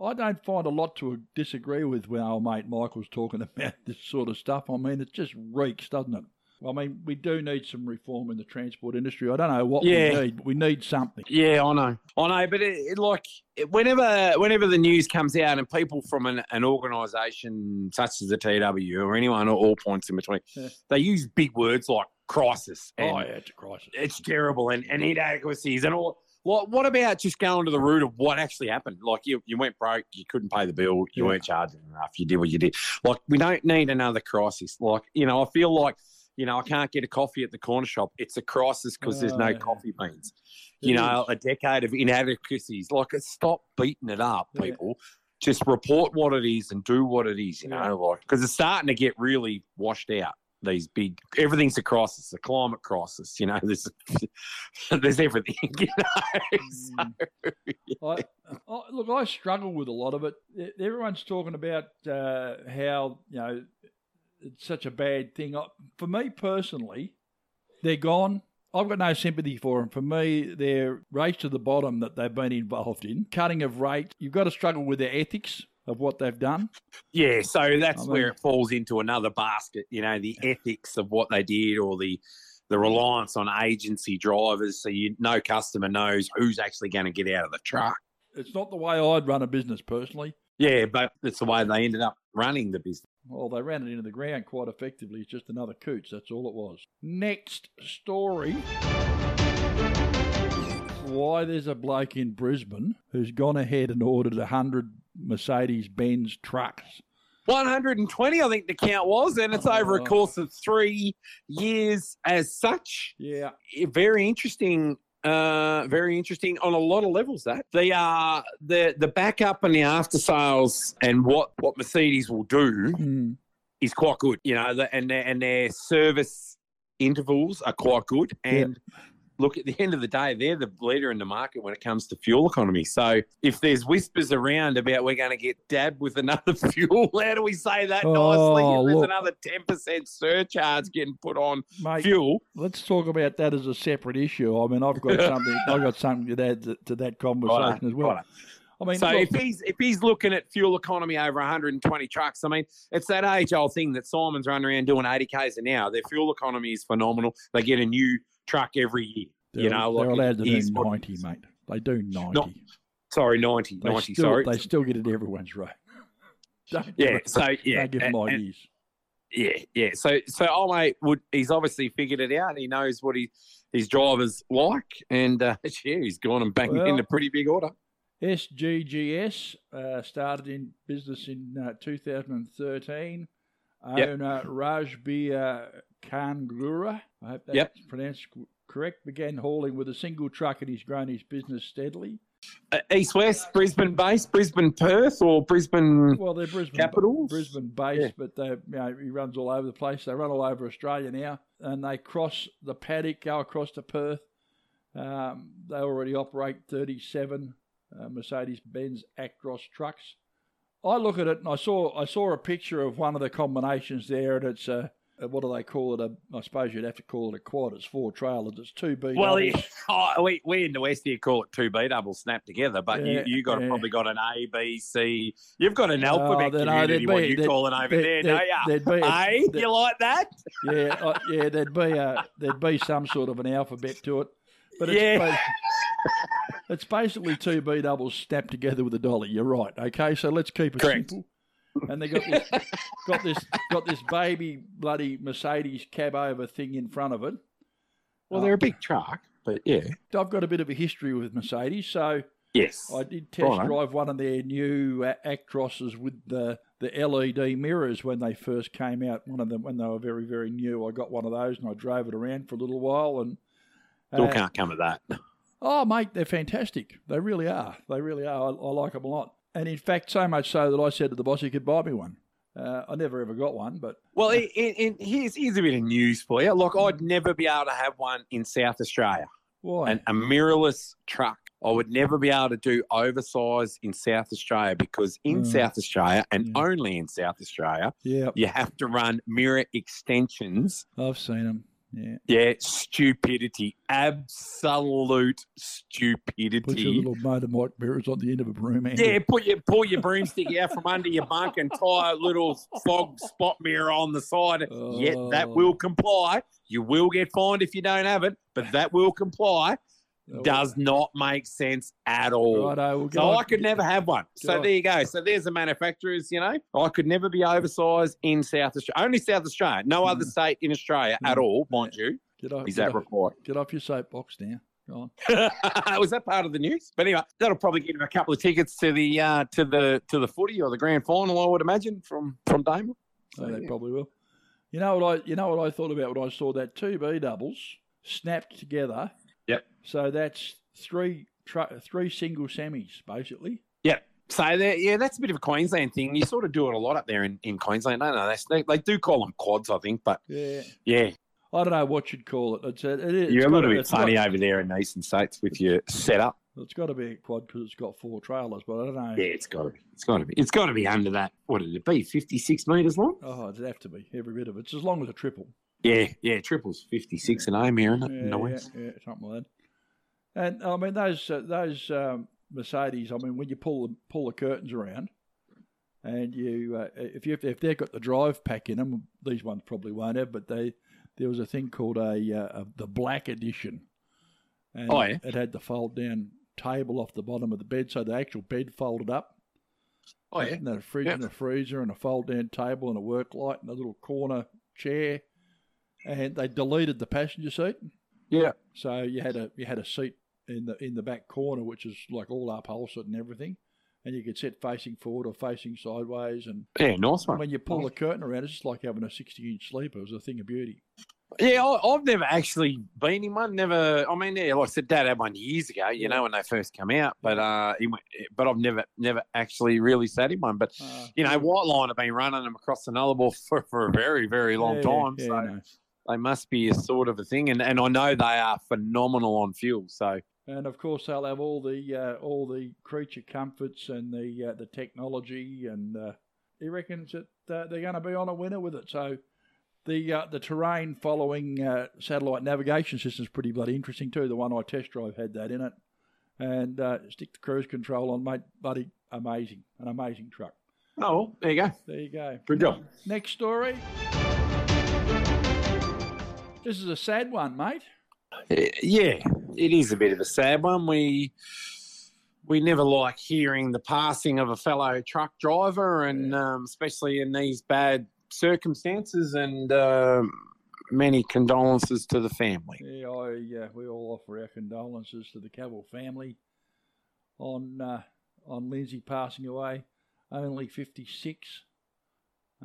I don't find a lot to disagree with when our mate Michael's talking about this sort of stuff. I mean, it just reeks, doesn't it? I mean, we do need some reform in the transport industry. I don't know what yeah. we need, but we need something. Yeah, I know. I know, but it, it, like whenever whenever the news comes out and people from an, an organisation such as the T W or anyone or all points in between, yeah. they use big words like crisis. And oh, yeah, it's a crisis. It's terrible and, and inadequacies and all. What, what about just going to the root of what actually happened? Like you, you went broke, you couldn't pay the bill, you yeah. weren't charging enough, you did what you did. Like we don't need another crisis. Like, you know, I feel like, you know, I can't get a coffee at the corner shop. It's a crisis because oh, there's no yeah. coffee beans. You it know, is. A decade of inadequacies. Like, stop beating it up, people. Yeah. Just report what it is and do what it is, you yeah. know, like because it's starting to get really washed out. these big, everything's a crisis, a climate crisis, you know, there's there's everything, you know. So, yeah. I, I, look, I struggle with a lot of it. Everyone's talking about uh, how, you know, it's such a bad thing. I, for me personally, they're gone. I've got no sympathy for them. For me, their race to the bottom that they've been involved in, cutting of rates, you've got to struggle with their ethics of what they've done. Yeah, so that's I mean, where it falls into another basket, you know, the yeah. ethics of what they did, or the the reliance on agency drivers, so you no customer knows who's actually going to get out of the truck. It's not the way I'd run a business personally. Yeah, but it's the way they ended up running the business. Well, they ran it into the ground quite effectively. It's just another coots, that's all it was. Next story. Why there's a bloke in Brisbane who's gone ahead and ordered one hundred Mercedes-Benz trucks. one hundred twenty, I think the count was, and it's oh, over a course of three years as such. Yeah. Very interesting. Uh, very interesting on a lot of levels. That they are the the backup and the after sales and what, what Mercedes will do mm. is quite good, you know, the, and their, and their service intervals are quite good. And yeah. look, at the end of the day, they're the leader in the market when it comes to fuel economy. So if there's whispers around about we're going to get dabbed with another fuel, how do we say that oh, nicely? If there's look. another ten percent surcharge getting put on Mate, fuel. Let's talk about that as a separate issue. I mean, I've got something I've got something to add to, to that conversation right, as well. Right. I mean, so look, if he's if he's looking at fuel economy over one hundred twenty trucks, I mean, it's that age-old thing that Simon's running around doing eighty kays an hour. Their fuel economy is phenomenal. They get a new truck every year. They're, you know, they're like allowed to do ninety, what, mate. They do ninety. Not, sorry, ninety. They ninety. Still, sorry, they still get it. Everyone's right. Don't yeah. It, so yeah. Don't give and, them ideas. Yeah, yeah. So so old mate would he's obviously figured it out. He knows what he his drivers like, and uh, yeah, he's gone and banged well, in a pretty big order. S G G S uh, started in business in uh, two thousand thirteen. Yep. Owner Rajbir Kangura, I hope that's yep. pronounced correct, began hauling with a single truck and he's grown his business steadily. Uh, East-West, Brisbane-based, Brisbane-Perth or Brisbane Well, they're Brisbane Capitals? Brisbane-based, yeah. but they, you know, he runs all over the place. They run all over Australia now, and they cross the paddock, go across to Perth. Um, they already operate thirty-seven uh, Mercedes-Benz Actros trucks. I look at it and I saw I saw a picture of one of the combinations there, and it's a, a what do they call it? A, I suppose you'd have to call it a quad. It's four trailers. It's two B. Well, yeah, oh, we we in the West here call it two B doubles snapped together, but yeah, you you got yeah. probably got an A B C. You've got an alphabet oh, community. No, what you call it over there? No, yeah. A, a you like that? Yeah, uh, yeah. There'd be a there'd be some sort of an alphabet to it, but it's yeah. But, it's basically two B doubles snapped together with a dolly. You're right. Okay, so let's keep it Correct. simple. And they got this, got this, got this baby bloody Mercedes cab over thing in front of it. Well, uh, they're a big truck, but yeah, I've got a bit of a history with Mercedes, so yes, I did test right. drive one of their new Actroses with the the L E D mirrors when they first came out. One of them when they were very very new. I got one of those and I drove it around for a little while, and still uh, can't come at that. Oh, mate, they're fantastic. They really are. They really are. I, I like them a lot. And in fact, so much so that I said to the boss he could buy me one. Uh, I never ever got one, but... Well, it, it, it, here's, here's a bit of news for you. Look, I'd never be able to have one in South Australia. Why? An, a mirrorless truck. I would never be able to do oversize in South Australia because in mm. South Australia and yeah. only in South Australia, yep. you have to run mirror extensions. I've seen them. Yeah. yeah, stupidity, absolute stupidity. Put your little motorbike mirrors on the end of a broom. Andrew. Yeah, put your pull your broomstick out from under your bunk and tie a little fog spot mirror on the side. Oh. Yet yeah, that will comply. You will get fined if you don't have it, but that will comply. Oh. Does not make sense at all. Righto, we'll so on. I could never have one. Go so on. There you go. So there's the manufacturers, you know. I could never be oversized in South Australia. Only South Australia. No mm. other state in Australia mm. at all, mind you. Get off, Is get that off, required? Get off your soapbox now. Go on. Was that part of the news? But anyway, that'll probably get him a couple of tickets to the uh, to the to the footy or the grand final, I would imagine, from from Damon. So oh, they yeah. probably will. You know what I you know what I thought about when I saw that two B doubles snapped together. Yep. So that's three tr- three single semis, basically. Yep. So, yeah, that's a bit of a Queensland thing. You sort of do it a lot up there in, in Queensland. No, no, that's, they, they do call them quads, I think, but, yeah. yeah. I don't know what you'd call it. It's, it, it's You're a little to, bit funny not, over there in the eastern states with your setup. It's got to be a quad because it's got four trailers, but I don't know. Yeah, it's got to be. It's got to be. It's got to be under that. What did it be? fifty-six metres long? Oh, it'd have to be. Every bit of it. It's as long as a triple. Yeah, yeah, triples. fifty-six yeah. and home here, isn't it? Yeah, in the West. Yeah, yeah, something like that. And, I mean, those uh, those um, Mercedes, I mean, when you pull the, pull the curtains around and you, uh, if, you if, if they've got the drive pack in them, these ones probably won't have, but they... There was a thing called a, uh, a the black edition, and oh, yeah. it had the fold down table off the bottom of the bed, so the actual bed folded up. Oh yeah, and a fridge yep. and a freezer and a fold down table and a work light and a little corner chair, and they deleted the passenger seat. Yeah, so you had a you had a seat in the in the back corner, which is like all upholstered and everything, and you could sit facing forward or facing sideways. And yeah, nice one. When you pull the curtain around, it's just like having a sixty-inch sleeper. It was a thing of beauty. Yeah, I, I've never actually been in one. Never, I mean, yeah, like I said, Dad had one years ago, you yeah. know, when they first come out. But uh, he went, but I've never, never actually really sat in one. But uh, you know, White Line have been running them across the Nullarbor for, for a very, very long yeah, time. Yeah, so no. they must be a sort of a thing, and, and I know they are phenomenal on fuel. So, and of course they'll have all the uh, all the creature comforts and the uh, the technology, and uh, he reckons that uh, they're going to be on a winner with it. So. The uh, the terrain following uh, satellite navigation system is pretty bloody interesting too. The one I test drive had that in it, and uh, stick the cruise control on, mate. Bloody amazing, an amazing truck. Oh, well, there you go. There you go. Good job. Next story. This is a sad one, mate. Yeah, it is a bit of a sad one. We we never like hearing the passing of a fellow truck driver, and yeah. um, especially in these bad. circumstances, and uh, many condolences to the family. Yeah, I, yeah, we all offer our condolences to the Cavill family on uh, on Lindsay passing away, only fifty-six.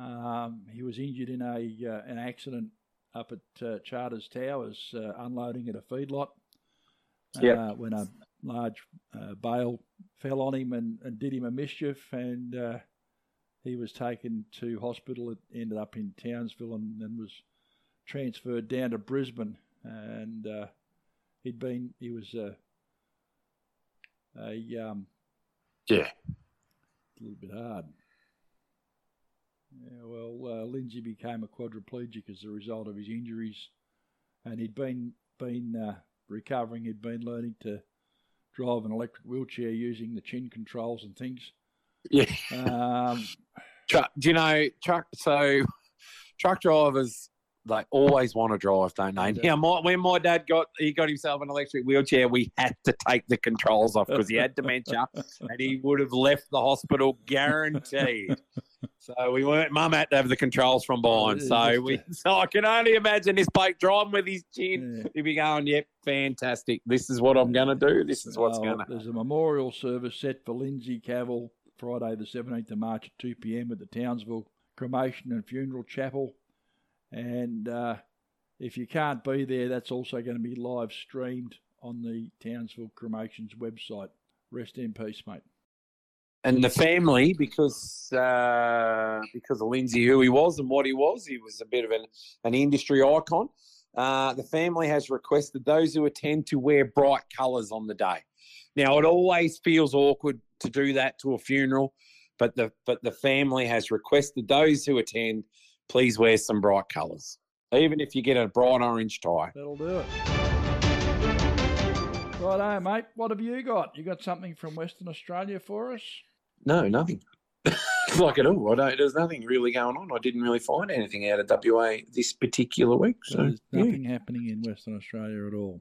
Um, he was injured in a uh, an accident up at uh, Charters Towers, uh, unloading at a feedlot. Uh, yeah, when a large uh, bale fell on him and, and did him a mischief, and. Uh, He was taken to hospital. It ended up in Townsville and then was transferred down to Brisbane. And uh, he'd been, he was a, a um, yeah, a little bit hard. Yeah, well, uh, Lindsay became a quadriplegic as a result of his injuries, and he'd been been uh, recovering. He'd been learning to drive an electric wheelchair using the chin controls and things. Yeah. Um, truck, do you know truck? So, truck drivers they always want to drive, don't they? Yeah. Now, my, when my dad got he got himself an electric wheelchair, we had to take the controls off because he had dementia, and he would have left the hospital guaranteed. So we weren't. Mum had to have the controls from behind. So we. So I can only imagine this bloke driving with his chin. Yeah. He'd be going, "Yep, fantastic. This is what I'm going to do. This is what's oh, going to." There's a memorial service set for Lindsay Cavill. Friday the seventeenth of March at two p.m. at the Townsville Cremation and Funeral Chapel. And uh, if you can't be there, that's also going to be live streamed on the Townsville Cremation's website. Rest in peace, mate. And the family, because uh, because of Lindsay, who he was and what he was, he was a bit of an, an industry icon. Uh, the family has requested those who attend to wear bright colours on the day. Now, it always feels awkward to do that to a funeral, but the but the family has requested those who attend, please wear some bright colours, even if you get a bright orange tie. That'll do it. Righto, mate. What have you got? You got something from Western Australia for us? No, nothing. Like at all. I don't, there's nothing really going on. I didn't really find anything out of W A this particular week. So there's nothing yeah. happening in Western Australia at all.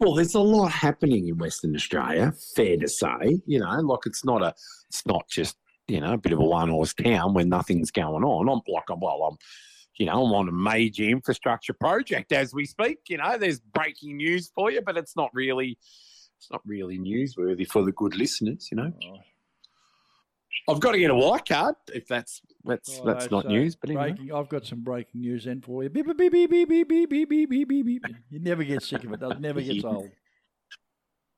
Well, there's a lot happening in Western Australia, fair to say. You know, like it's not a, it's not just you know a bit of a one-horse town where nothing's going on. I'm like, well, I'm, you know, I'm on a major infrastructure project as we speak. You know, there's breaking news for you, but it's not really, it's not really newsworthy for the good listeners. You know, I've got to get a white card if that's that's oh, that's no, not so news. But anyway, breaking, I've got some breaking news then for you. Beep, beep, beep, beep, beep, beep, beep, beep, beep, beep. You never get sick of it. It never gets old.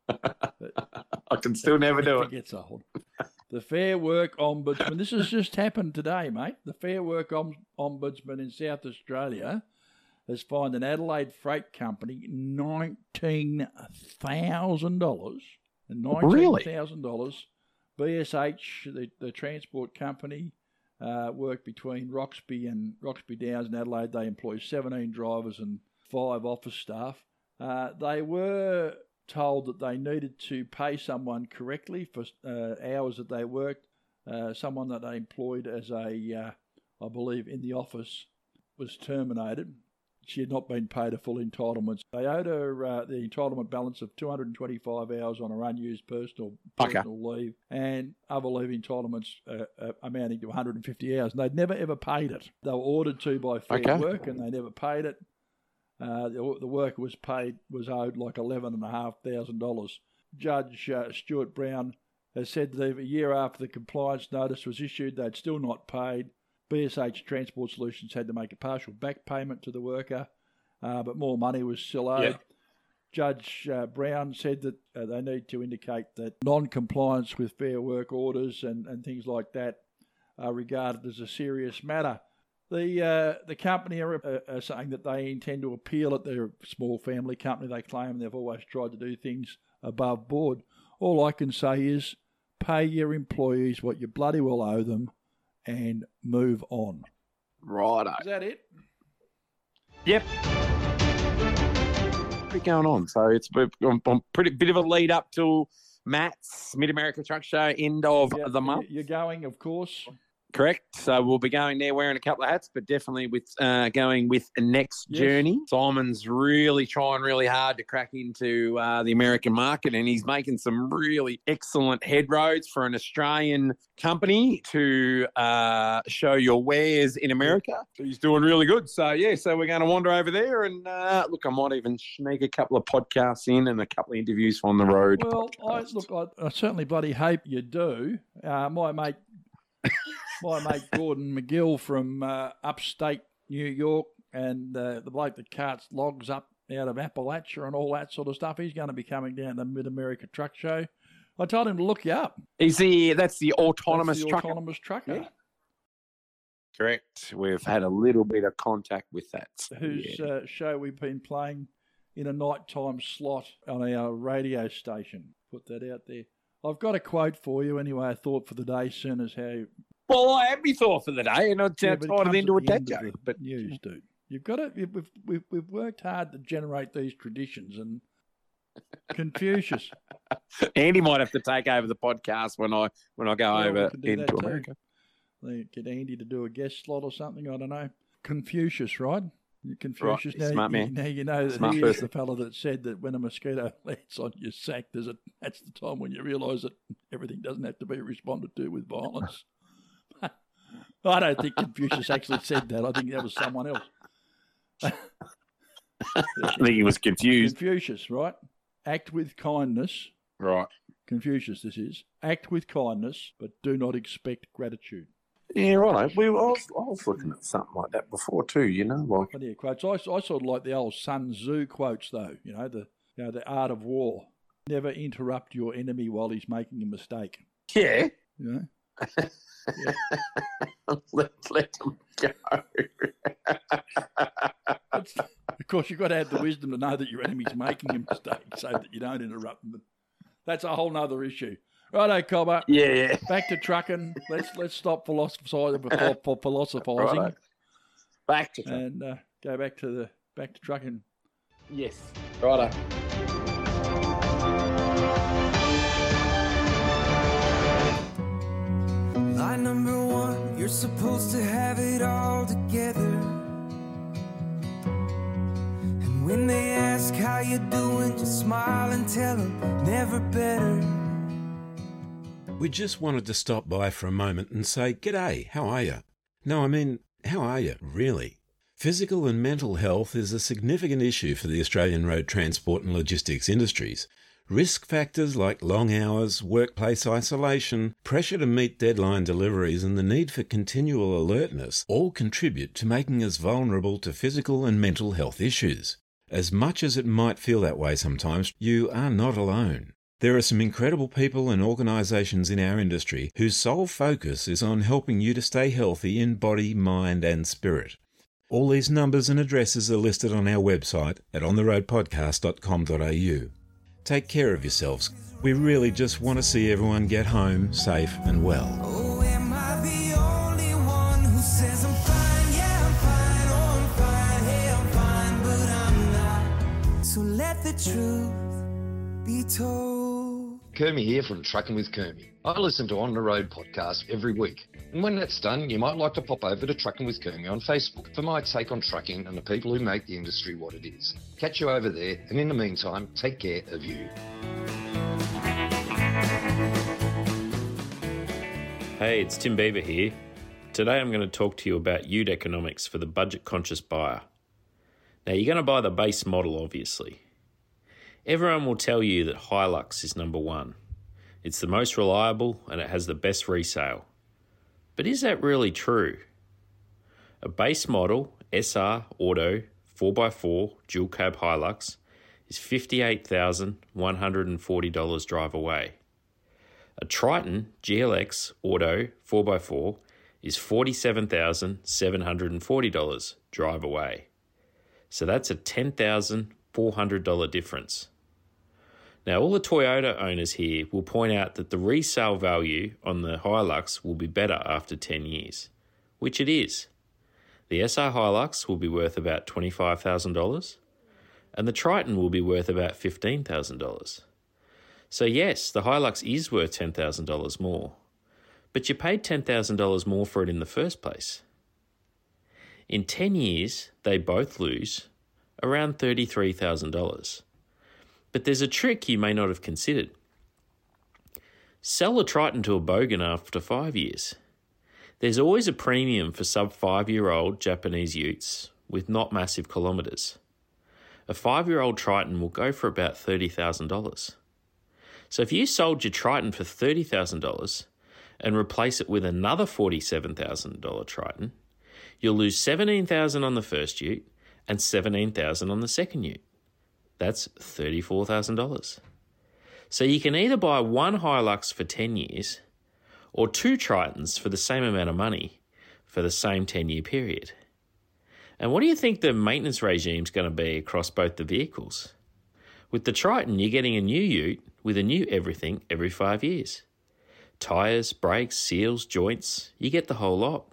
But I can still never do it. It gets old. The Fair Work Ombudsman, this has just happened today, mate. The Fair Work Om- Ombudsman in South Australia has fined an Adelaide freight company nineteen thousand dollars. nineteen thousand dollars. B S H, the, the transport company, uh, work between Roxby and Roxby Downs and Adelaide. They employ seventeen drivers and five office staff. Uh, they were told that they needed to pay someone correctly for uh, hours that they worked. Uh, someone that they employed as a, uh, I believe, in the office was terminated. She had not been paid her full entitlements. They owed her uh, the entitlement balance of two hundred twenty-five hours on her unused personal, personal okay. leave and other leave entitlements uh, uh, amounting to one hundred fifty hours. And they'd never, ever paid it. They were ordered to by Fair okay. Work and they never paid it. Uh, the, the worker was paid, was owed like eleven thousand five hundred dollars. Judge uh, Stuart Brown has said that a year after the compliance notice was issued, they'd still not paid. B S H Transport Solutions had to make a partial back payment to the worker, uh, but more money was still owed. Yeah. Judge uh, Brown said that uh, they need to indicate that non-compliance with fair work orders and, and things like that are regarded as a serious matter. The uh, the company are, uh, are saying that they intend to appeal it. They're a small family company, they claim. They've always tried to do things above board. All I can say is pay your employees what you bloody well owe them and move on. Righto. Is that it? Yep. What's going on? So it's a pretty bit of a lead up to Matt's Mid-America Truck Show end of yeah, the month. You're going, of course. Correct. So we'll be going there wearing a couple of hats, but definitely with uh, going with Next yes. Journey. Simon's really trying really hard to crack into uh, the American market, and he's making some really excellent headroads for an Australian company to uh, show your wares in America. He's doing really good. So, yeah, so we're going to wander over there, and uh, look, I might even sneak a couple of podcasts in and a couple of interviews on the road. Well, I, look, I, I certainly bloody hope you do. Uh, my mate... My mate Gordon McGill from uh, upstate New York and uh, the bloke that carts logs up out of Appalachia and all that sort of stuff, he's going to be coming down to the Mid-America Truck Show. I told him to look you up. Is he, that's the autonomous trucker? That's the autonomous trucker. trucker. Yeah. Correct. We've had a little bit of contact with that. So whose yeah. uh, show we've been playing in a nighttime slot on our radio station. Put that out there. I've got a quote for you anyway, a thought for the day, soon as how... Well, I have my thought for the day, and I yeah, tied it into a dad joke. But news, dude, you've got to. We've, we've we've worked hard to generate these traditions, and Confucius. Andy might have to take over the podcast when I when I go yeah, over into America. Too. Get Andy to do a guest slot or something. I don't know. Confucius, right? Confucius. Right. Now, smart man. Now you know that smart he person. Is the fella that said that when a mosquito lands on your sack, there's a that's the time when you realise that everything doesn't have to be responded to with violence. I don't think Confucius actually said that. I think that was someone else. I think he was confused. Confucius, right? Act with kindness. Right. Confucius, this is. Act with kindness, but do not expect gratitude. Yeah, right. We, I, was, I was looking at something like that before too, you know. Like... Plenty of quotes. I, I sort of like the old Sun Tzu quotes, though. You know, the you know, the art of war. Never interrupt your enemy while he's making a mistake. Yeah. You know? Yeah. let, let them go. Of course, you've got to have the wisdom to know that your enemy's making a mistake so that you don't interrupt them. That's a whole nother issue. Righto, Cobber. Yeah, yeah. Back to trucking. Let's let's stop philosophising before for philosophising. Righto. Back to trucking. And uh, go back to the back to trucking. Yes. Righto. Line number one, you're supposed to have it all together. And when they ask how you're doing, just smile and tell them never better. We just wanted to stop by for a moment and say, g'day, how are you? No, I mean, how are you, really? Physical and mental health is a significant issue for the Australian road transport and logistics industries. Risk factors like long hours, workplace isolation, pressure to meet deadline deliveries and the need for continual alertness all contribute to making us vulnerable to physical and mental health issues. As much as it might feel that way sometimes, you are not alone. There are some incredible people and organisations in our industry whose sole focus is on helping you to stay healthy in body, mind and spirit. All these numbers and addresses are listed on our website at on the road podcast dot com dot a u. Take care of yourselves. We really just want to see everyone get home safe and well. Oh, am I the only one who says I'm fine? Yeah, I'm fine. Oh, I'm fine. Hey, I'm fine, but I'm not. So let the truth be told. Kermie here from Trucking with Kermie. I listen to On The Road podcast every week. And when that's done, you might like to pop over to Trucking with Kermie on Facebook for my take on trucking and the people who make the industry what it is. Catch you over there, and in the meantime, take care of you. Hey, it's Tim Beaver here. Today I'm going to talk to you about yield economics for the budget-conscious buyer. Now, you're going to buy the base model, obviously. Everyone will tell you that Hilux is number one. It's the most reliable and it has the best resale. But is that really true? A base model S R Auto four by four dual cab Hilux is fifty-eight thousand one hundred forty dollars drive away. A Triton G L X Auto four by four is forty-seven thousand seven hundred forty dollars drive away. So that's a ten thousand four hundred dollars difference. Now, all the Toyota owners here will point out that the resale value on the Hilux will be better after ten years, which it is. The S R Hilux will be worth about twenty-five thousand dollars and the Triton will be worth about fifteen thousand dollars. So yes, the Hilux is worth ten thousand dollars more, but you paid ten thousand dollars more for it in the first place. In ten years, they both lose around thirty-three thousand dollars. But there's a trick you may not have considered. Sell a Triton to a Bogan after five years. There's always a premium for sub-five-year-old Japanese utes with not massive kilometres. A five-year-old Triton will go for about thirty thousand dollars. So if you sold your Triton for thirty thousand dollars and replace it with another forty-seven thousand dollars Triton, you'll lose seventeen thousand dollars on the first ute and seventeen thousand dollars on the second ute. That's thirty-four thousand dollars. So you can either buy one Hilux for ten years or two Tritons for the same amount of money for the same ten-year period. And what do you think the maintenance regime's going to be across both the vehicles? With the Triton, you're getting a new ute with a new everything every five years. Tyres, brakes, seals, joints, you get the whole lot.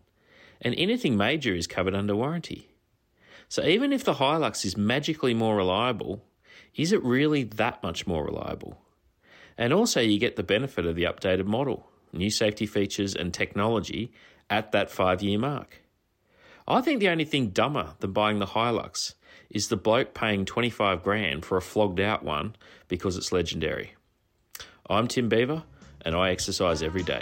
And anything major is covered under warranty. So even if the Hilux is magically more reliable, is it really that much more reliable? And also you get the benefit of the updated model, new safety features and technology at that five-year mark. I think the only thing dumber than buying the Hilux is the bloke paying twenty-five grand for a flogged out one because it's legendary. I'm Tim Beaver and I exercise every day.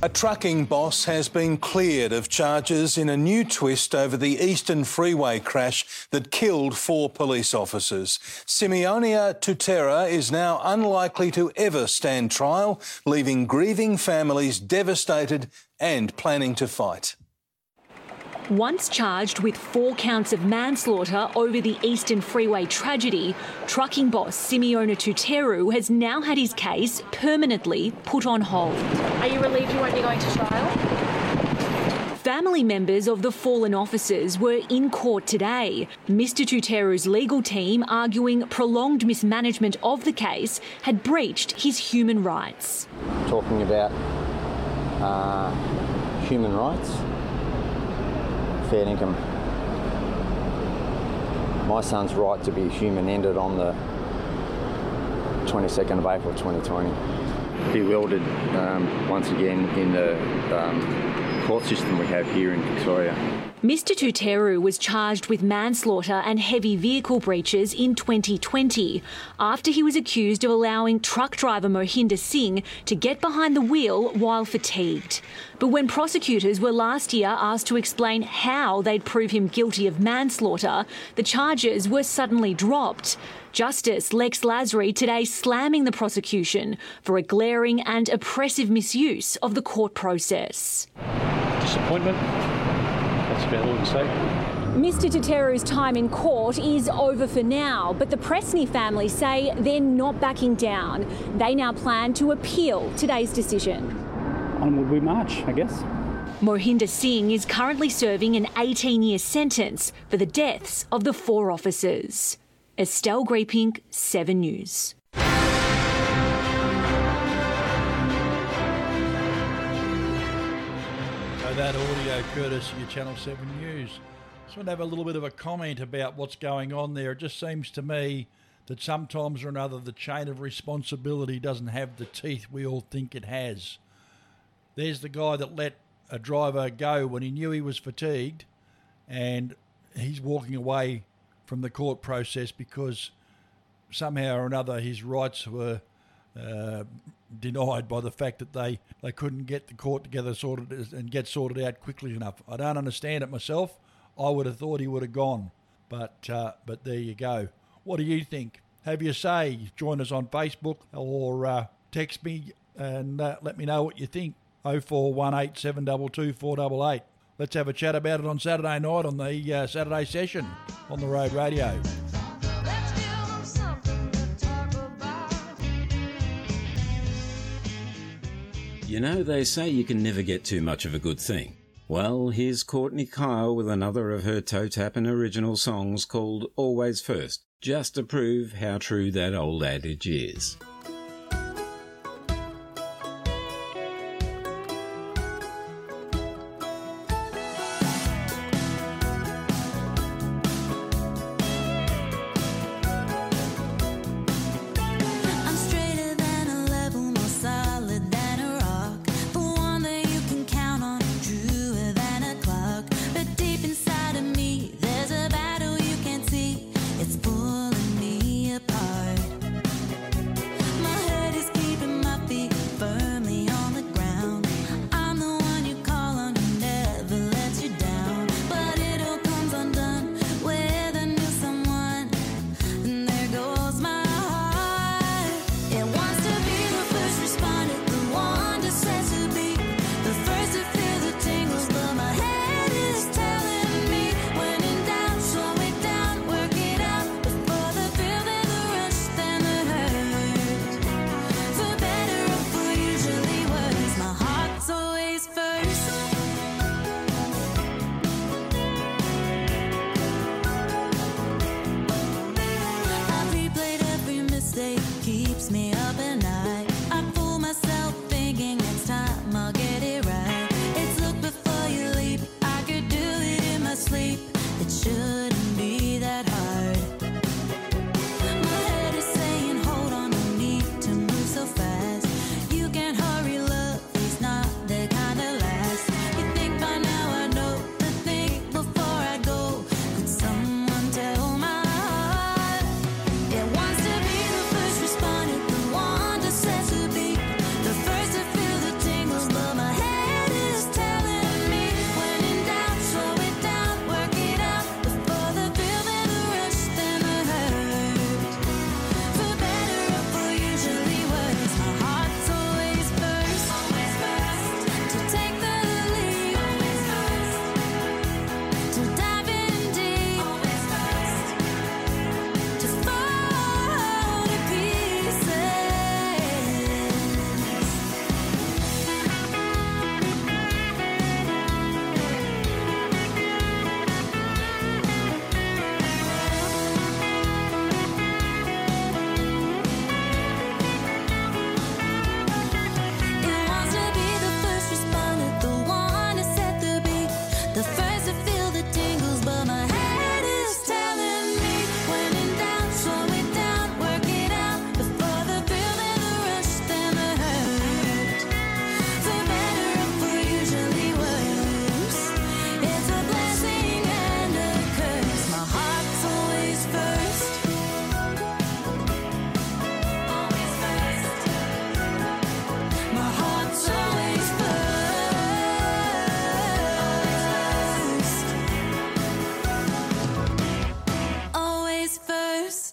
A trucking boss has been cleared of charges in a new twist over the Eastern Freeway crash that killed four police officers. Simiona Tuteru is now unlikely to ever stand trial, leaving grieving families devastated and planning to fight. Once charged with four counts of manslaughter over the Eastern Freeway tragedy, trucking boss Simiona Tuteru has now had his case permanently put on hold. Are you relieved you won't be going to trial? Family members of the fallen officers were in court today. Mr Tuteru's legal team arguing prolonged mismanagement of the case had breached his human rights. Talking about uh, human rights. Fair income. My son's right to be human ended on the twenty-second of April twenty twenty. Bewildered um, once again in the um, court system we have here in Victoria. Mr Tuteru was charged with manslaughter and heavy vehicle breaches in twenty twenty after he was accused of allowing truck driver Mohinder Singh to get behind the wheel while fatigued. But when prosecutors were last year asked to explain how they'd prove him guilty of manslaughter, the charges were suddenly dropped. Justice Lex Lasry today slamming the prosecution for a glaring and oppressive misuse of the court process. Disappointment. that's about all I can say. Mister Tuteru's time in court is over for now, but the Presney family say they're not backing down. They now plan to appeal today's decision. Onward we march, I guess. Mohinder Singh is currently serving an eighteen-year sentence for the deaths of the four officers. Estelle Greepink, seven News. So that audio courtesy of Channel seven News. I just want to have a little bit of a comment about what's going on there. It just seems to me that sometimes or another the chain of responsibility doesn't have the teeth we all think it has. There's the guy that let a driver go when he knew he was fatigued, and he's walking away from the court process because somehow or another his rights were uh, denied by the fact that they, they couldn't get the court together sorted and get sorted out quickly enough. I don't understand it myself. I would have thought he would have gone, but uh, but there you go. What do you think? Have your say. Join us on Facebook or uh, text me and uh, let me know what you think. oh four one eight, seven two two, four eight eight. Let's have a chat about it on Saturday night on the uh, Saturday session on the Road Radio. You know, they say you can never get too much of a good thing. Well, here's Courtney Kyle with another of her toe-tap and original songs called Always First, just to prove how true that old adage is.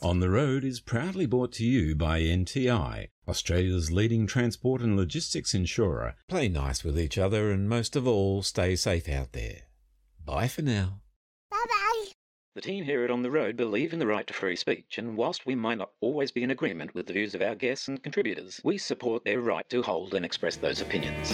On the Road is proudly brought to you by N T I, Australia's leading transport and logistics insurer. Play nice with each other and most of all, stay safe out there. Bye for now. Bye-bye. The team here at On The Road believe in the right to free speech, and whilst we might not always be in agreement with the views of our guests and contributors, we support their right to hold and express those opinions.